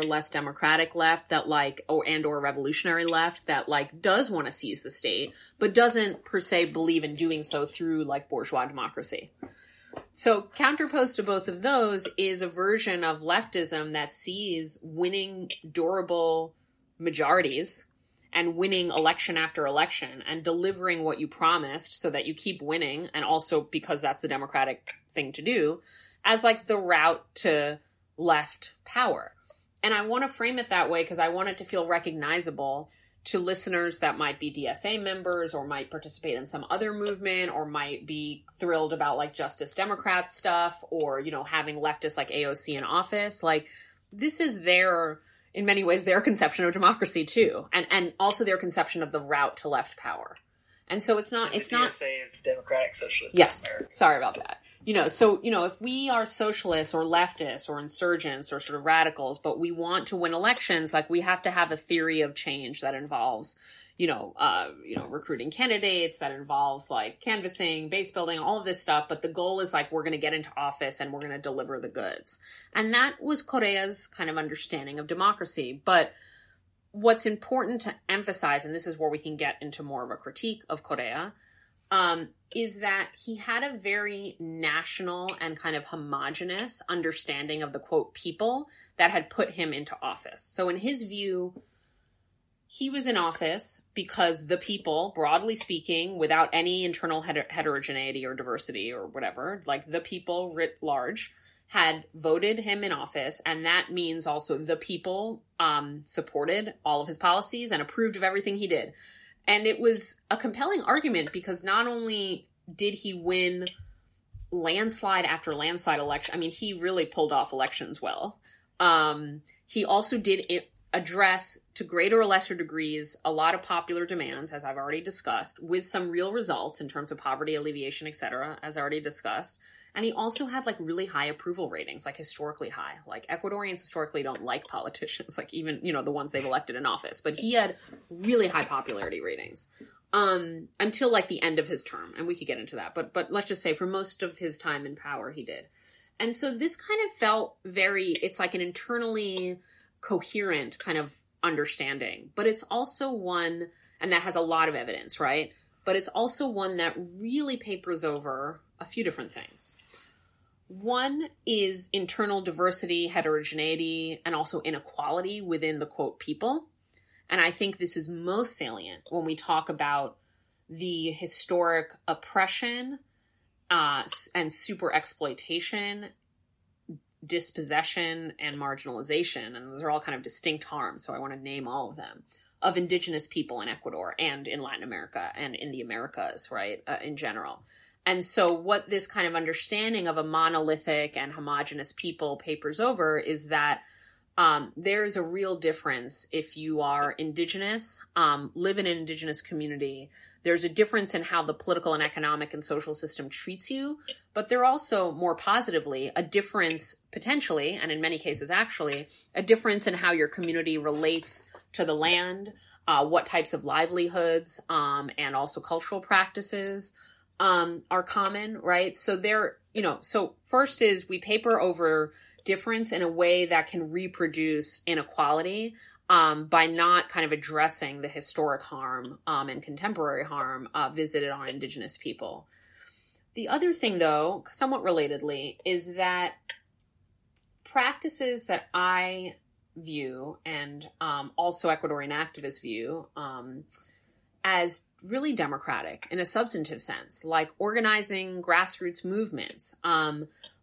less democratic left that like, or revolutionary left that like does want to seize the state, but doesn't per se believe in doing so through like bourgeois democracy. So counterposed to both of those is a version of leftism that sees winning durable majorities and winning election after election and delivering what you promised so that you keep winning, and also because that's the democratic thing to do, as like the route to left power. And I want to frame it that way because I want it to feel recognizable to listeners that might be DSA members or might participate in some other movement or might be thrilled about like Justice Democrat stuff or, you know, having leftists like AOC in office. Like, this is their, in many ways, their conception of democracy too. And also their conception of the route to left power. And so it's not, it's DSA not. DSA is Democratic Socialists of America. Yes. Sorry about that. You know, so, you know, if we are socialists or leftists or insurgents or sort of radicals, but we want to win elections, like we have to have a theory of change that involves, you know, recruiting candidates, that involves like canvassing, base building, all of this stuff. But the goal is like, we're going to get into office and we're going to deliver the goods. And that was Correa's kind of understanding of democracy. But what's important to emphasize, and this is where we can get into more of a critique of Correa, is that he had a very national and kind of homogenous understanding of the, quote, people that had put him into office. So in his view, he was in office because the people, broadly speaking, without any internal heterogeneity or diversity or whatever, like the people writ large, had voted him in office. And that means also the people supported all of his policies and approved of everything he did. And it was a compelling argument because not only did he win landslide after landslide election, I mean, he really pulled off elections well. He also did address to greater or lesser degrees a lot of popular demands, as I've already discussed, with some real results in terms of poverty alleviation, et cetera, as already discussed. And he also had like really high approval ratings, like historically high. Like Ecuadorians historically don't like politicians, like even, you know, the ones they've elected in office. But he had really high popularity ratings until like the end of his term. And we could get into that. But let's just say for most of his time in power, he did. And so this kind of felt very, it's like an internally coherent kind of understanding. But it's also one, and that has a lot of evidence, right? But it's also one that really papers over a few different things. One is internal diversity, heterogeneity, and also inequality within the, quote, people. And I think this is most salient when we talk about the historic oppression and super exploitation, dispossession, and marginalization. And those are all kind of distinct harms, so I want to name all of them, of indigenous people in Ecuador and in Latin America and in the Americas, right, in general. And so what this kind of understanding of a monolithic and homogenous people papers over is that there is a real difference if you are indigenous, live in an indigenous community. There's a difference in how the political and economic and social system treats you, but there also, more positively, a difference potentially, and in many cases actually, a difference in how your community relates to the land, what types of livelihoods and also cultural practices are common, right? So there, you know, so first is we paper over difference in a way that can reproduce inequality by not kind of addressing the historic harm and contemporary harm visited on indigenous people. The other thing, though, somewhat relatedly, is that practices that I view and also Ecuadorian activists view as really democratic in a substantive sense, like organizing grassroots movements,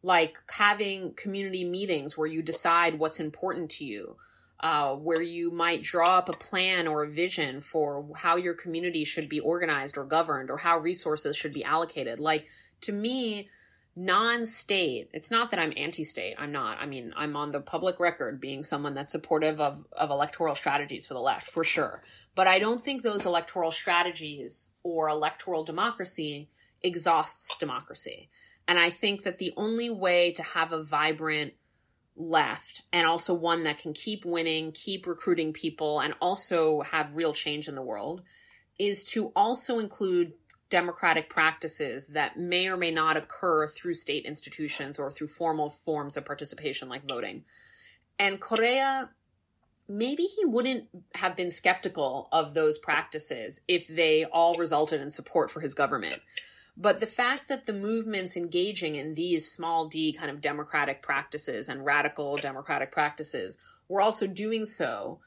like having community meetings where you decide what's important to you, where you might draw up a plan or a vision for how your community should be organized or governed or how resources should be allocated. Like, to me, non-state, it's not that I'm anti-state. I'm not. I mean, I'm on the public record being someone that's supportive of electoral strategies for the left, for sure. But I don't think those electoral strategies or electoral democracy exhausts democracy. And I think that the only way to have a vibrant left and also one that can keep winning, keep recruiting people, and also have real change in the world is to also include democratic practices that may or may not occur through state institutions or through formal forms of participation like voting. And Correa, maybe he wouldn't have been skeptical of those practices if they all resulted in support for his government. But the fact that the movement's engaging in these small d kind of democratic practices and radical democratic practices were also doing so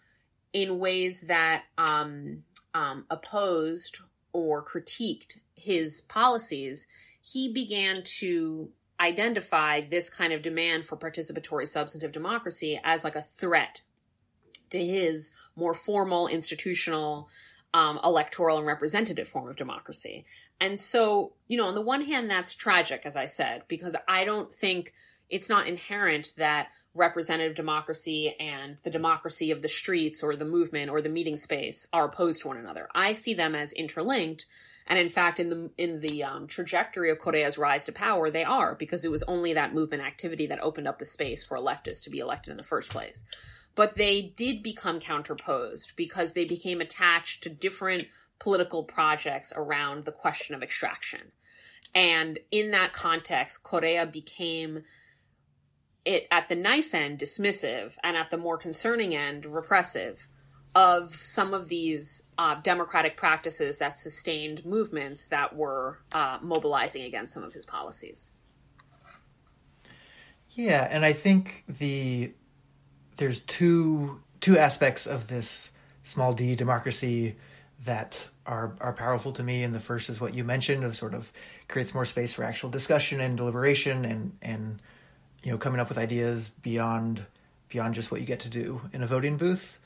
in ways that opposed or critiqued his policies, he began to identify this kind of demand for participatory substantive democracy as like a threat to his more formal, institutional, electoral and representative form of democracy. And so, you know, on the one hand, that's tragic, as I said, because I don't think it's not inherent that representative democracy and the democracy of the streets or the movement or the meeting space are opposed to one another. I see them as interlinked. And in fact, in the trajectory of Correa's rise to power, they are, because it was only that movement activity that opened up the space for a leftist to be elected in the first place. But they did become counterposed because they became attached to different political projects around the question of extraction. And in that context, Correa became, it at the nice end, dismissive, and at the more concerning end, repressive of some of these democratic practices that sustained movements that were mobilizing against some of his policies. Yeah, and I think there's two aspects of this small d democracy that are powerful to me. And the first is what you mentioned of sort of creates more space for actual discussion and deliberation and you know, coming up with ideas beyond just what you get to do in a voting booth.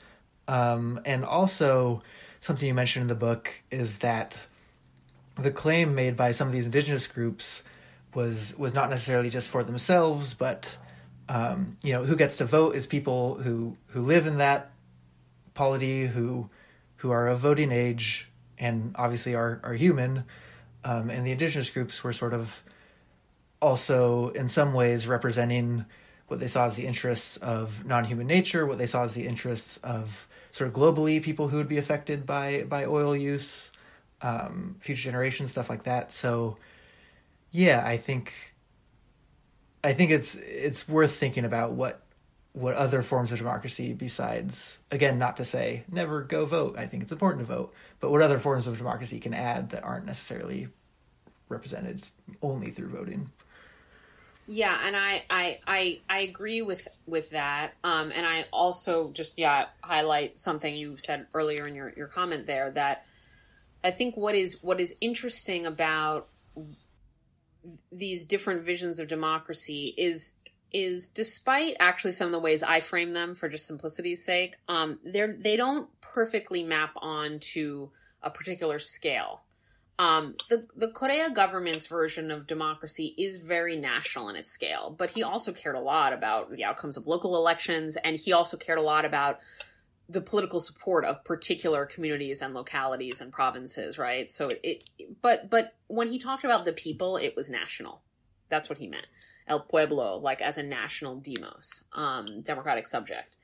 And also something you mentioned in the book is that the claim made by some of these indigenous groups was not necessarily just for themselves, but, you know, who gets to vote is people who live in that polity, who are of voting age and obviously are human. And the indigenous groups were sort of also in some ways representing what they saw as the interests of non-human nature, what they saw as the interests of sort of globally people who would be affected by oil use, future generations, stuff like that. So yeah, I think it's worth thinking about what other forms of democracy besides, again, not to say never go vote, I think it's important to vote, but what other forms of democracy can add that aren't necessarily represented only through voting. Yeah, and I agree with that. And I also just highlight something you said earlier in your comment there, that I think what is interesting about these different visions of democracy is despite actually some of the ways I frame them for just simplicity's sake, they don't perfectly map on to a particular scale. The Correa government's version of democracy is very national in its scale, but he also cared a lot about the outcomes of local elections, and he also cared a lot about the political support of particular communities and localities and provinces, right? So but when he talked about the people, it was national. That's what he meant. El pueblo, like as a national demos, democratic subject.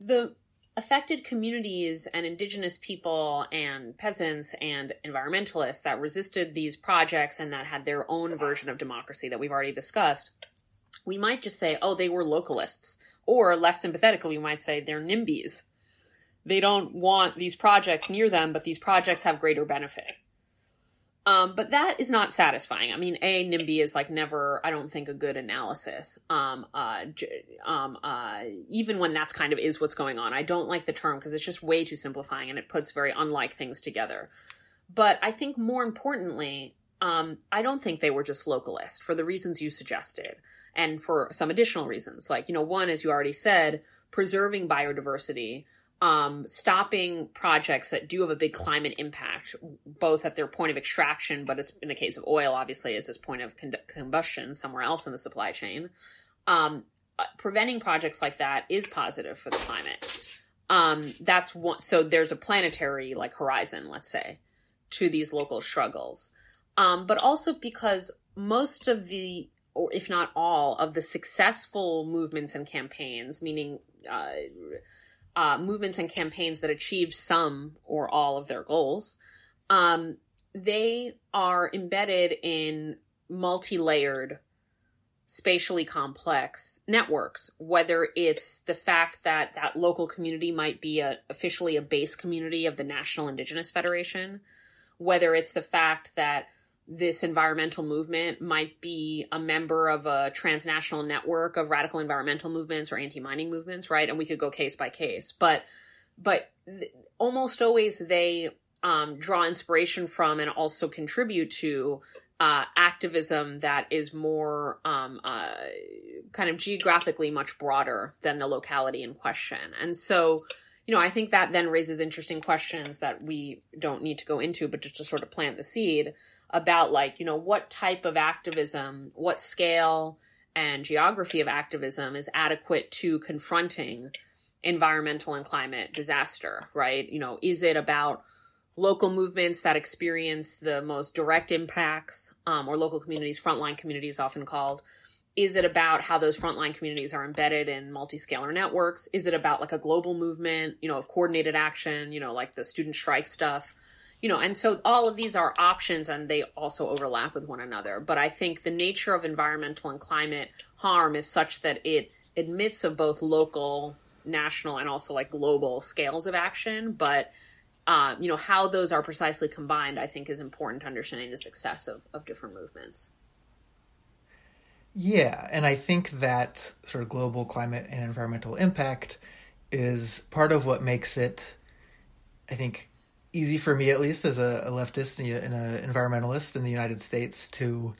The affected communities and indigenous people and peasants and environmentalists that resisted these projects and that had their own version of democracy that we've already discussed, we might just say, oh, they were localists. Or less sympathetically, we might say they're NIMBYs. They don't want these projects near them, but these projects have greater benefit. But that is not satisfying. I mean, a NIMBY is like never, I don't think, a good analysis. Even when that's kind of is what's going on. I don't like the term because it's just way too simplifying and it puts very unlike things together. But I think more importantly, I don't think they were just localist for the reasons you suggested and for some additional reasons. Like, you know, one, as you already said, preserving biodiversity, stopping projects that do have a big climate impact, both at their point of extraction, but as in the case of oil, obviously, is its point of combustion somewhere else in the supply chain. Preventing projects like that is positive for the climate. That's one. So there's a planetary like horizon, let's say, to these local struggles. But also because most of the, or if not all, of the successful movements and campaigns, meaning movements and campaigns that achieved some or all of their goals, they are embedded in multi-layered, spatially complex networks, whether it's the fact that that local community might be officially a base community of the National Indigenous Federation, whether it's the fact that this environmental movement might be a member of a transnational network of radical environmental movements or anti-mining movements, right? And we could go case by case, but almost always they draw inspiration from and also contribute to activism that is more kind of geographically much broader than the locality in question. And so you know, I think that then raises interesting questions that we don't need to go into, but just to sort of plant the seed about, like, you know, what type of activism, what scale and geography of activism is adequate to confronting environmental and climate disaster, right? You know, is it about local movements that experience the most direct impacts, or local communities, frontline communities often called? Is it about how those frontline communities are embedded in multi-scalar networks? Is it about like a global movement, you know, of coordinated action, you know, like the student strike stuff, you know? And so all of these are options and they also overlap with one another. But I think the nature of environmental and climate harm is such that it admits of both local, national, and also like global scales of action. But, you know, how those are precisely combined, I think, is important to understanding the success of different movements. Yeah, and I think that sort of global climate and environmental impact is part of what makes it, I think, easy for me, at least as a leftist and an environmentalist in the United States, to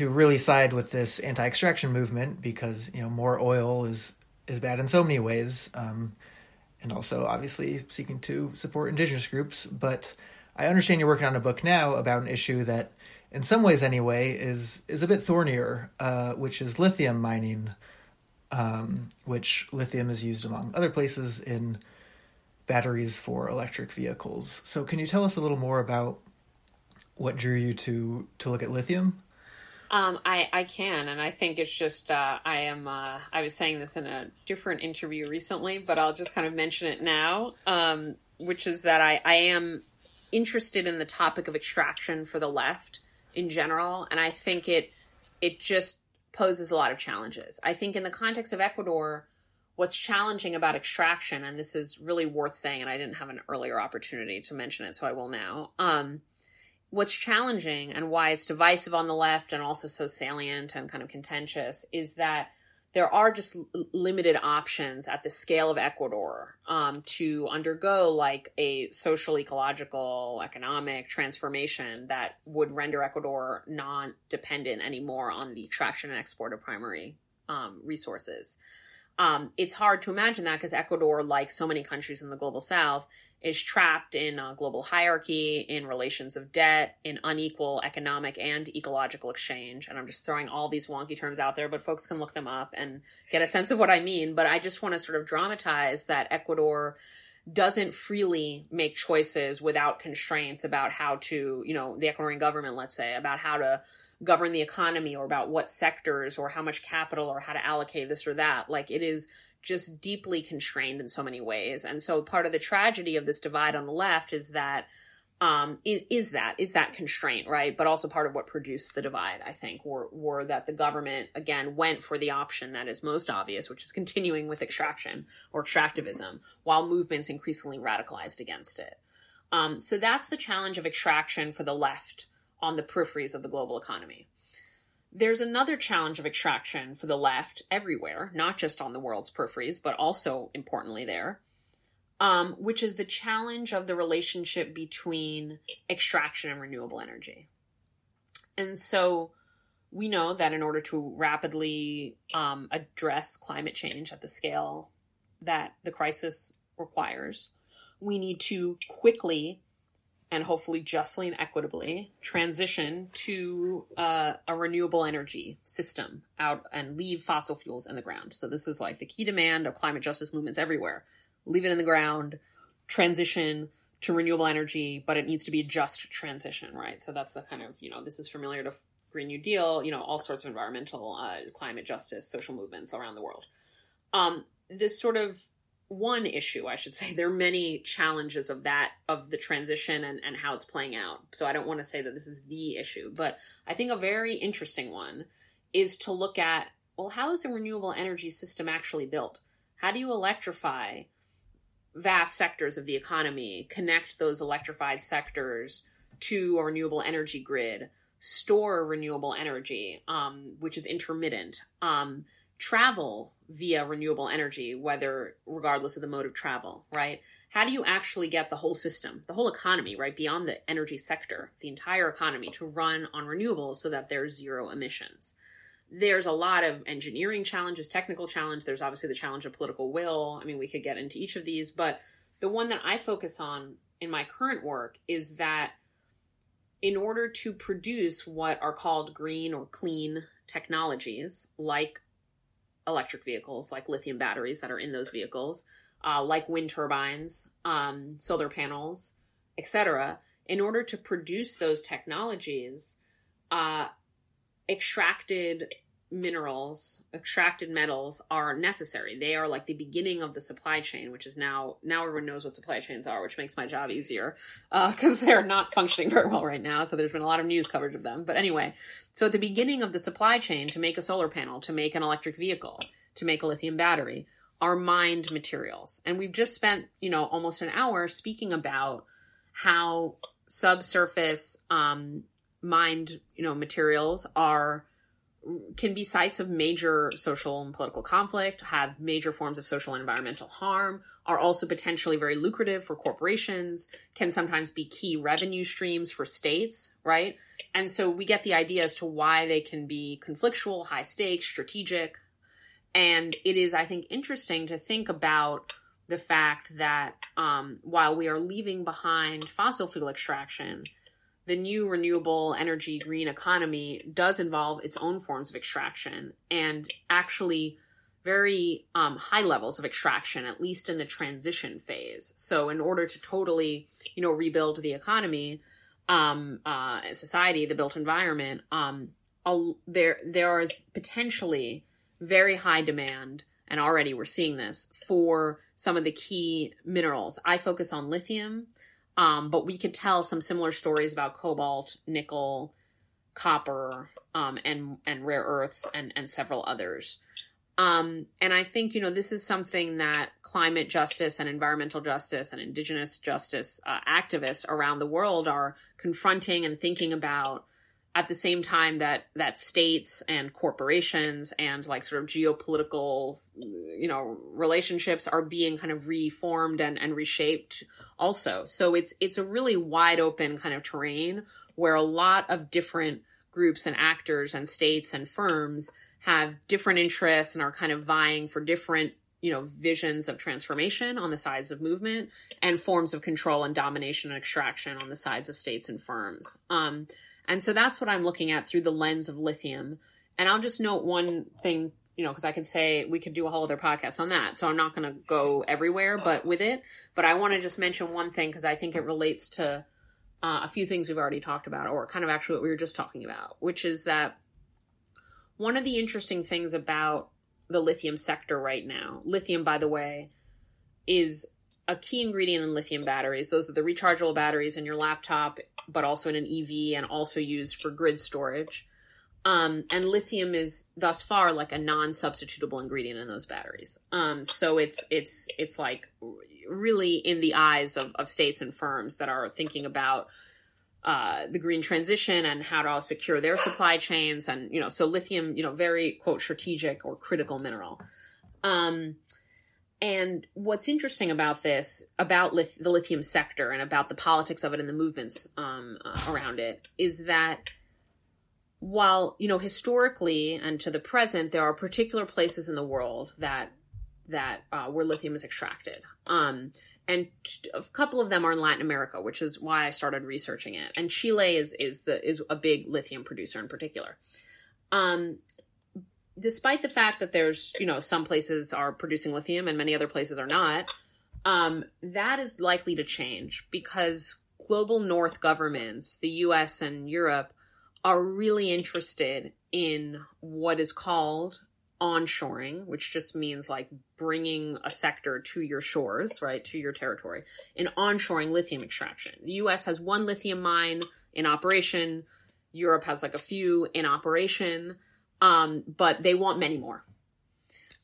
really side with this anti-extraction movement, because, you know, more oil is bad in so many ways, and also obviously seeking to support indigenous groups. But I understand you're working on a book now about an issue that, in some ways anyway, is a bit thornier, which is lithium mining, which lithium is used, among other places, in batteries for electric vehicles. So can you tell us a little more about what drew you to look at lithium? I can, and I think it's just, I was saying this in a different interview recently, but I'll just kind of mention it now, which is that I am interested in the topic of extraction for the left in general, and I think it just poses a lot of challenges. I think in the context of Ecuador, what's challenging about extraction, and this is really worth saying, and I didn't have an earlier opportunity to mention it, so I will now. What's challenging and why it's divisive on the left and also so salient and kind of contentious is that there are just limited options at the scale of Ecuador to undergo like a social, ecological, economic transformation that would render Ecuador non-dependent anymore on the extraction and export of primary resources. It's hard to imagine that because Ecuador, like so many countries in the global south, is trapped in a global hierarchy, in relations of debt, in unequal economic and ecological exchange. And I'm just throwing all these wonky terms out there, but folks can look them up and get a sense of what I mean. But I just want to sort of dramatize that Ecuador doesn't freely make choices without constraints about how to, you know, the Ecuadorian government, let's say, about how to govern the economy or about what sectors or how much capital or how to allocate this or that. Like, it is just deeply constrained in so many ways. And so part of the tragedy of this divide on the left is that is that constraint, right? But also part of what produced the divide, I think, were that the government, again, went for the option that is most obvious, which is continuing with extraction or extractivism, while movements increasingly radicalized against it. So that's the challenge of extraction for the left on the peripheries of the global economy. There's another challenge of extraction for the left everywhere, not just on the world's peripheries, but also importantly there, which is the challenge of the relationship between extraction and renewable energy. And so we know that in order to rapidly address climate change at the scale that the crisis requires, we need to quickly and hopefully justly and equitably transition to a renewable energy system out and leave fossil fuels in the ground. So this is like the key demand of climate justice movements everywhere. Leave it in the ground, transition to renewable energy, but it needs to be a just transition, right? So that's the kind of, you know, this is familiar to Green New Deal, you know, all sorts of environmental, climate justice, social movements around the world. This sort of one issue, I should say, there are many challenges of that, of the transition and how it's playing out. So I don't want to say that this is the issue, but I think a very interesting one is to look at, well, how is a renewable energy system actually built? How do you electrify vast sectors of the economy, connect those electrified sectors to a renewable energy grid, store renewable energy, which is intermittent, travel via renewable energy, whether regardless of the mode of travel, right? How do you actually get the whole system, the whole economy, right, beyond the energy sector, the entire economy to run on renewables so that there's zero emissions? There's a lot of engineering challenges, technical challenge. There's obviously the challenge of political will. I mean, we could get into each of these, but the one that I focus on in my current work is that in order to produce what are called green or clean technologies, like electric vehicles, like lithium batteries that are in those vehicles, like wind turbines, solar panels, etc., in order to produce those technologies, extracted minerals, extracted metals are necessary. They are like the beginning of the supply chain, which is now everyone knows what supply chains are, which makes my job easier because they're not functioning very well right now. So there's been a lot of news coverage of them. But anyway, so at the beginning of the supply chain, to make a solar panel, to make an electric vehicle, to make a lithium battery, are mined materials. And we've just spent, almost an hour speaking about how subsurface mined, materials can be sites of major social and political conflict, have major forms of social and environmental harm, are also potentially very lucrative for corporations, can sometimes be key revenue streams for states, right? And so we get the idea as to why they can be conflictual, high stakes, strategic. And it is, I think, interesting to think about the fact that while we are leaving behind fossil fuel extraction, the new renewable energy green economy does involve its own forms of extraction, and actually very high levels of extraction, at least in the transition phase. So in order to totally, rebuild the economy, society, the built environment, there is potentially very high demand, and already we're seeing this, for some of the key minerals. I focus on lithium, but we could tell some similar stories about cobalt, nickel, copper, and rare earths and several others. And I think, this is something that climate justice and environmental justice and indigenous justice activists around the world are confronting and thinking about, at the same time that states and corporations and geopolitical, relationships are being kind of reformed and reshaped also. So it's a really wide open kind of terrain where a lot of different groups and actors and states and firms have different interests and are kind of vying for different, visions of transformation on the sides of movement, and forms of control and domination and extraction on the sides of states and firms. And so that's what I'm looking at through the lens of lithium. And I'll just note one thing, because I could say we could do a whole other podcast on that. So I'm not going to go everywhere with it. But I want to just mention one thing, because I think it relates to a few things we've already talked about, or kind of actually what we were just talking about, which is that one of the interesting things about the lithium sector right now — lithium, by the way, is a key ingredient in lithium batteries. Those are the rechargeable batteries in your laptop, but also in an EV, and also used for grid storage. And lithium is thus far a non-substitutable ingredient in those batteries. So it's really in the eyes of states and firms that are thinking about the green transition and how to secure their supply chains. And, so lithium, very, quote, strategic or critical mineral. And what's interesting about this, about the lithium sector and about the politics of it and the movements around it, is that while, historically and to the present, there are particular places in the world that where lithium is extracted. And a couple of them are in Latin America, which is why I started researching it. And Chile is a big lithium producer in particular. Despite the fact that there's, some places are producing lithium and many other places are not, that is likely to change, because global north governments, the US and Europe, are really interested in what is called onshoring, which just means bringing a sector to your shores, right, to your territory, in onshoring lithium extraction. The US has one lithium mine in operation. Europe has a few in operation. But they want many more.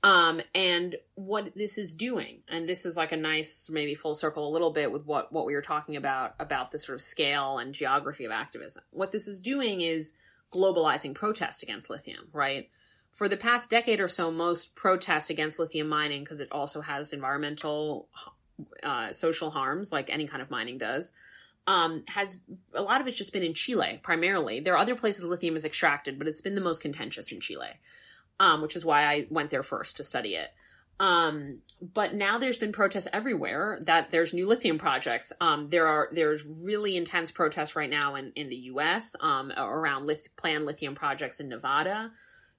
And what this is doing, and this is a nice, maybe full circle a little bit with what we were talking about the sort of scale and geography of activism. What this is doing is globalizing protest against lithium, right? For the past decade or so, most protest against lithium mining, because it also has environmental, social harms, like any kind of mining does, has a lot of it's just been in Chile primarily. There are other places lithium is extracted, but it's been the most contentious in Chile, which is why I went there first to study it. But now there's been protests everywhere that there's new lithium projects. There's really intense protests right now in the U.S. Around planned lithium projects in Nevada.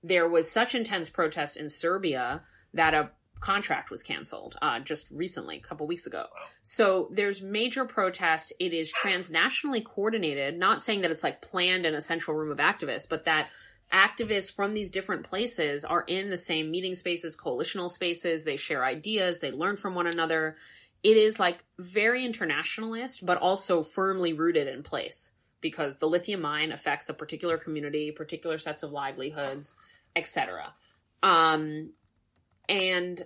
There was such intense protest in Serbia that a contract was canceled just recently, a couple weeks ago. So there's major protest. It is transnationally coordinated, not saying that it's like planned in a central room of activists, but that activists from these different places are in the same meeting spaces, coalitional spaces. They share ideas. They learn from one another. It is like very internationalist, but also firmly rooted in place because the lithium mine affects a particular community, particular sets of livelihoods, etc. And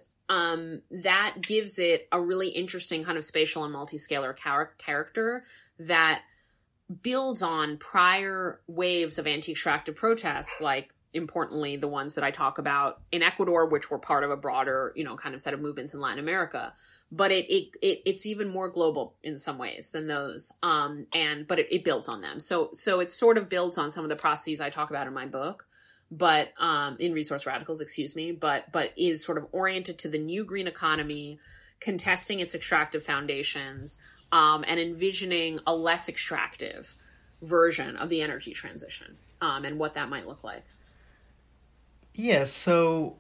that gives it a really interesting kind of spatial and multi-scalar character that builds on prior waves of anti-extractive protests, like, importantly, the ones that I talk about in Ecuador, which were part of a broader, kind of set of movements in Latin America. But it's even more global in some ways than those. But it builds on them. So it sort of builds on some of the processes I talk about in my book. But in Resource Radicals, but is sort of oriented to the new green economy, contesting its extractive foundations, and envisioning a less extractive version of the energy transition, and what that might look like. Yeah. So,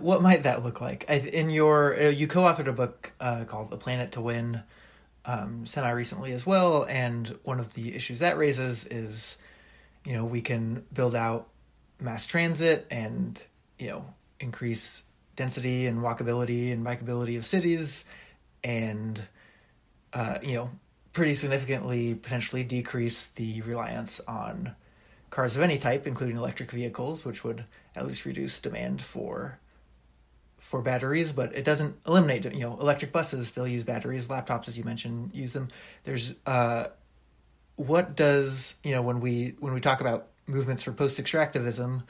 what might that look like? You co-authored a book called A Planet to Win, semi-recently as well, and one of the issues that raises is, we can build out mass transit and, increase density and walkability and bikeability of cities and, pretty significantly potentially decrease the reliance on cars of any type, including electric vehicles, which would at least reduce demand for batteries, but it doesn't eliminate, electric buses still use batteries, laptops, as you mentioned, use them. There's, what does, when we talk about movements for post-extractivism,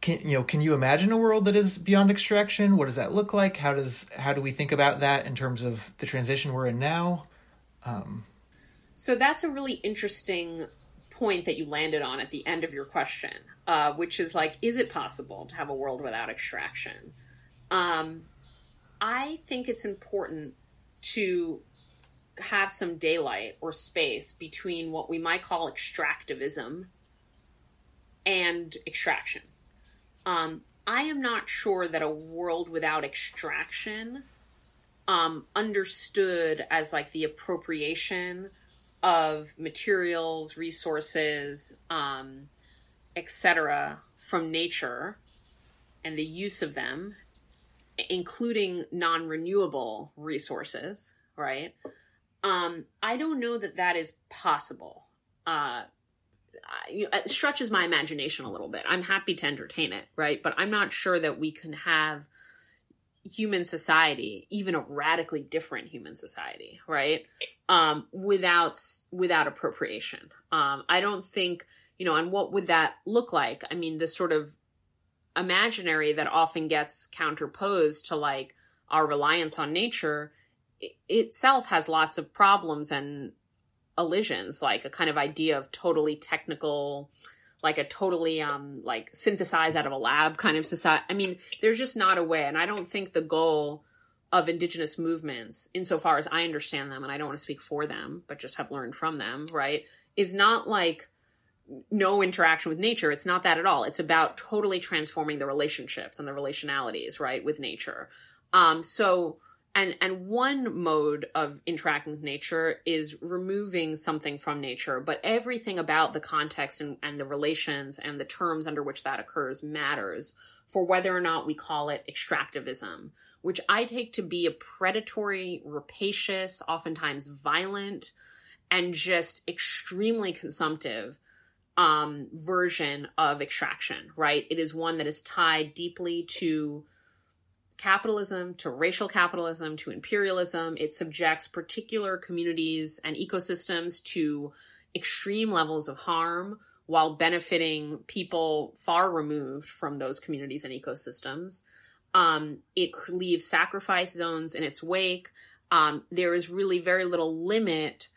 can you imagine a world that is beyond extraction? What does that look like? How do we think about that in terms of the transition we're in now? So that's a really interesting point that you landed on at the end of your question, which is like, is it possible to have a world without extraction? I think it's important to have some daylight or space between what we might call extractivism and extraction. I am not sure that a world without extraction, understood as like the appropriation of materials, resources, etc. from nature and the use of them, including non-renewable resources, right? I don't know that that is possible. It stretches my imagination a little bit. I'm happy to entertain it, right? But I'm not sure that we can have human society, even a radically different human society, right? Without appropriation. I don't think, and what would that look like? I mean, the sort of imaginary that often gets counterposed to like our reliance on nature itself has lots of problems and elisions, like a kind of idea of totally technical, like a totally like synthesized out of a lab kind of society. I mean, there's just not a way. And I don't think the goal of indigenous movements, insofar as I understand them, and I don't want to speak for them, but just have learned from them, right, is not like no interaction with nature. It's not that at all. It's about totally transforming the relationships and the relationalities, right, with nature. And one mode of interacting with nature is removing something from nature, but everything about the context and the relations and the terms under which that occurs matters for whether or not we call it extractivism, which I take to be a predatory, rapacious, oftentimes violent, and just extremely consumptive version of extraction, right? It is one that is tied deeply to capitalism, to racial capitalism, to imperialism. It subjects particular communities and ecosystems to extreme levels of harm while benefiting people far removed from those communities and ecosystems. It leaves sacrifice zones in its wake. There is really very little limit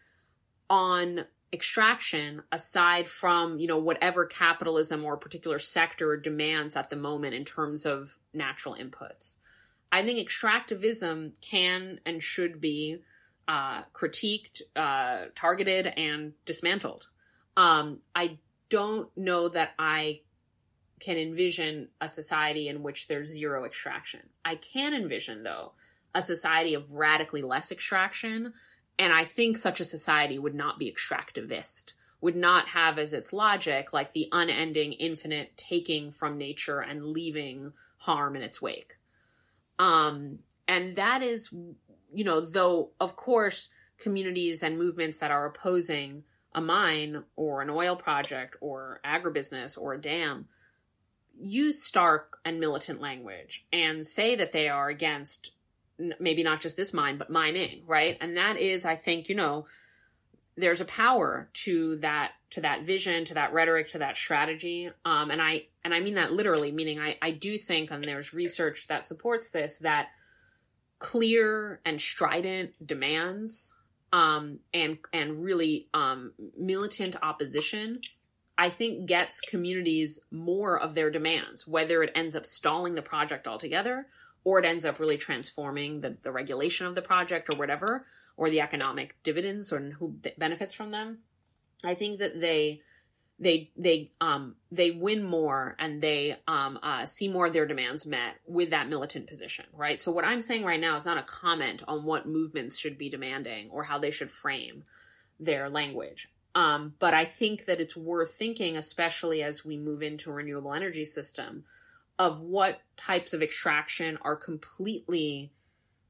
on extraction aside from, you know, whatever capitalism or a particular sector demands at the moment in terms of natural inputs. I think extractivism can and should be critiqued, targeted, and dismantled. I don't know that I can envision a society in which there's zero extraction. I can envision, though, a society of radically less extraction. And I think such a society would not be extractivist, would not have as its logic, like, the unending, infinite taking from nature and leaving harm in its wake. And that is, you know, though, of course, communities and movements that are opposing a mine or an oil project or agribusiness or a dam use stark and militant language and say that they are against maybe not just this mine, but mining, right? And that is, I think, you know, there's a power to that vision, to that rhetoric, to that strategy. And I mean that literally, meaning I do think, and there's research that supports this, that clear and strident demands and really militant opposition, I think, gets communities more of their demands, whether it ends up stalling the project altogether or it ends up really transforming the regulation of the project or whatever, or the economic dividends or who benefits from them. I think that they win more and they see more of their demands met with that militant position, right? So what I'm saying right now is not a comment on what movements should be demanding or how they should frame their language. But I think that it's worth thinking, especially as we move into a renewable energy system, of what types of extraction are completely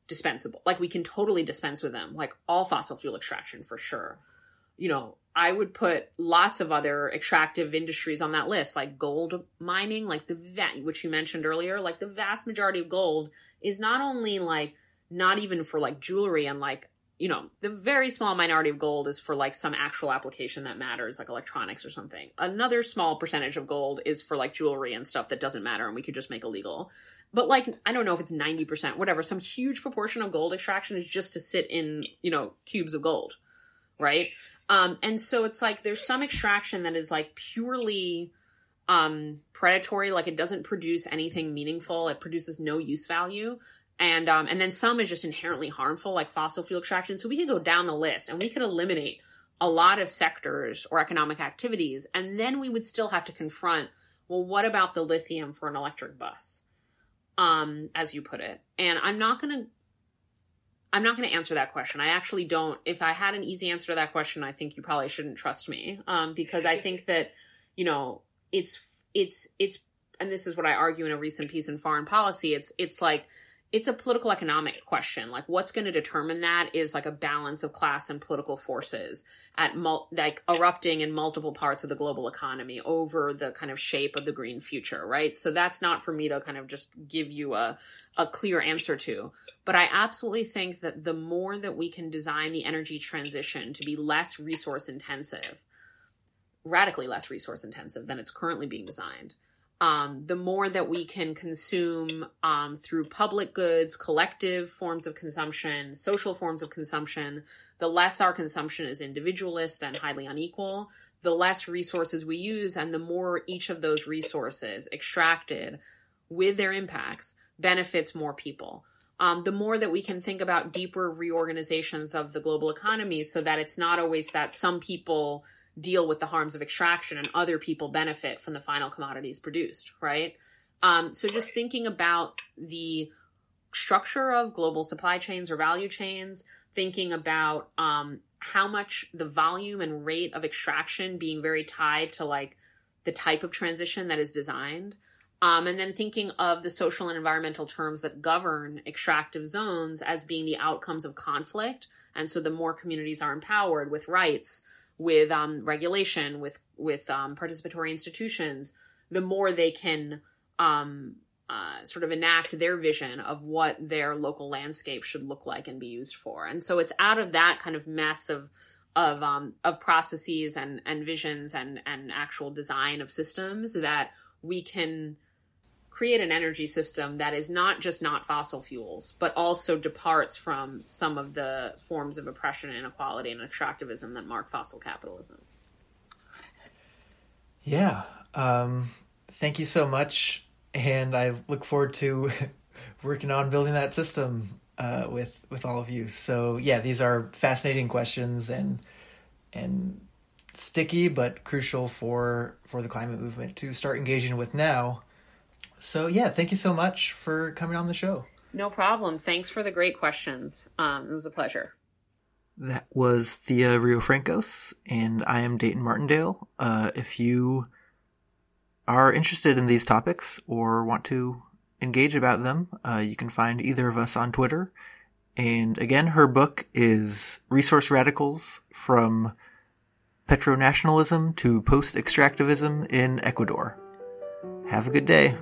dispensable. Like, we can totally dispense with them, like all fossil fuel extraction for sure. You know, I would put lots of other extractive industries on that list, like gold mining, like which you mentioned earlier, like the vast majority of gold is not only like, not even for like jewelry and like, you know, the very small minority of gold is for like some actual application that matters, like electronics or something. Another small percentage of gold is for like jewelry and stuff that doesn't matter and we could just make illegal. But like, I don't know if it's 90%, whatever, some huge proportion of gold extraction is just to sit in, you know, cubes of gold, right? And so it's like, there's some extraction that is like purely predatory, like it doesn't produce anything meaningful. It produces no use value. And then some is just inherently harmful, like fossil fuel extraction. So we could go down the list and we could eliminate a lot of sectors or economic activities. And then we would still have to confront, well, what about the lithium for an electric bus? As you put it. And I'm not going to answer that question. I actually don't. If I had an easy answer to that question, I think you probably shouldn't trust me. Because I think that, you know, it's, and this is what I argue in a recent piece in Foreign Policy. It's like, it's a political economic question. Like, what's going to determine that is like a balance of class and political forces at like erupting in multiple parts of the global economy over the kind of shape of the green future, right? So that's not for me to kind of just give you a clear answer to. But I absolutely think that the more that we can design the energy transition to be less resource intensive, radically less resource intensive than it's currently being designed, the more that we can consume through public goods, collective forms of consumption, social forms of consumption, the less our consumption is individualist and highly unequal, the less resources we use, and the more each of those resources extracted with their impacts benefits more people. The more that we can think about deeper reorganizations of the global economy so that it's not always that some people deal with the harms of extraction and other people benefit from the final commodities produced, right? So just thinking about the structure of global supply chains or value chains, thinking about how much the volume and rate of extraction being very tied to like the type of transition that is designed. And then thinking of the social and environmental terms that govern extractive zones as being the outcomes of conflict. And so the more communities are empowered with rights, with regulation, with participatory institutions, the more they can sort of enact their vision of what their local landscape should look like and be used for. And so it's out of that kind of mess of processes and visions and actual design of systems that we can create an energy system that is not just not fossil fuels, but also departs from some of the forms of oppression and inequality and extractivism that mark fossil capitalism. Yeah. Thank you so much. And I look forward to working on building that system with all of you. So yeah, these are fascinating questions and sticky, but crucial for the climate movement to start engaging with now. So yeah, thank you so much for coming on the show. No problem. Thanks for the great questions. It was a pleasure. That was Thea Riofrancos, and I am Dayton Martindale. If you are interested in these topics or want to engage about them, you can find either of us on Twitter. And again, her book is Resource Radicals: From Petro-Nationalism to Post-Extractivism in Ecuador. Have a good day.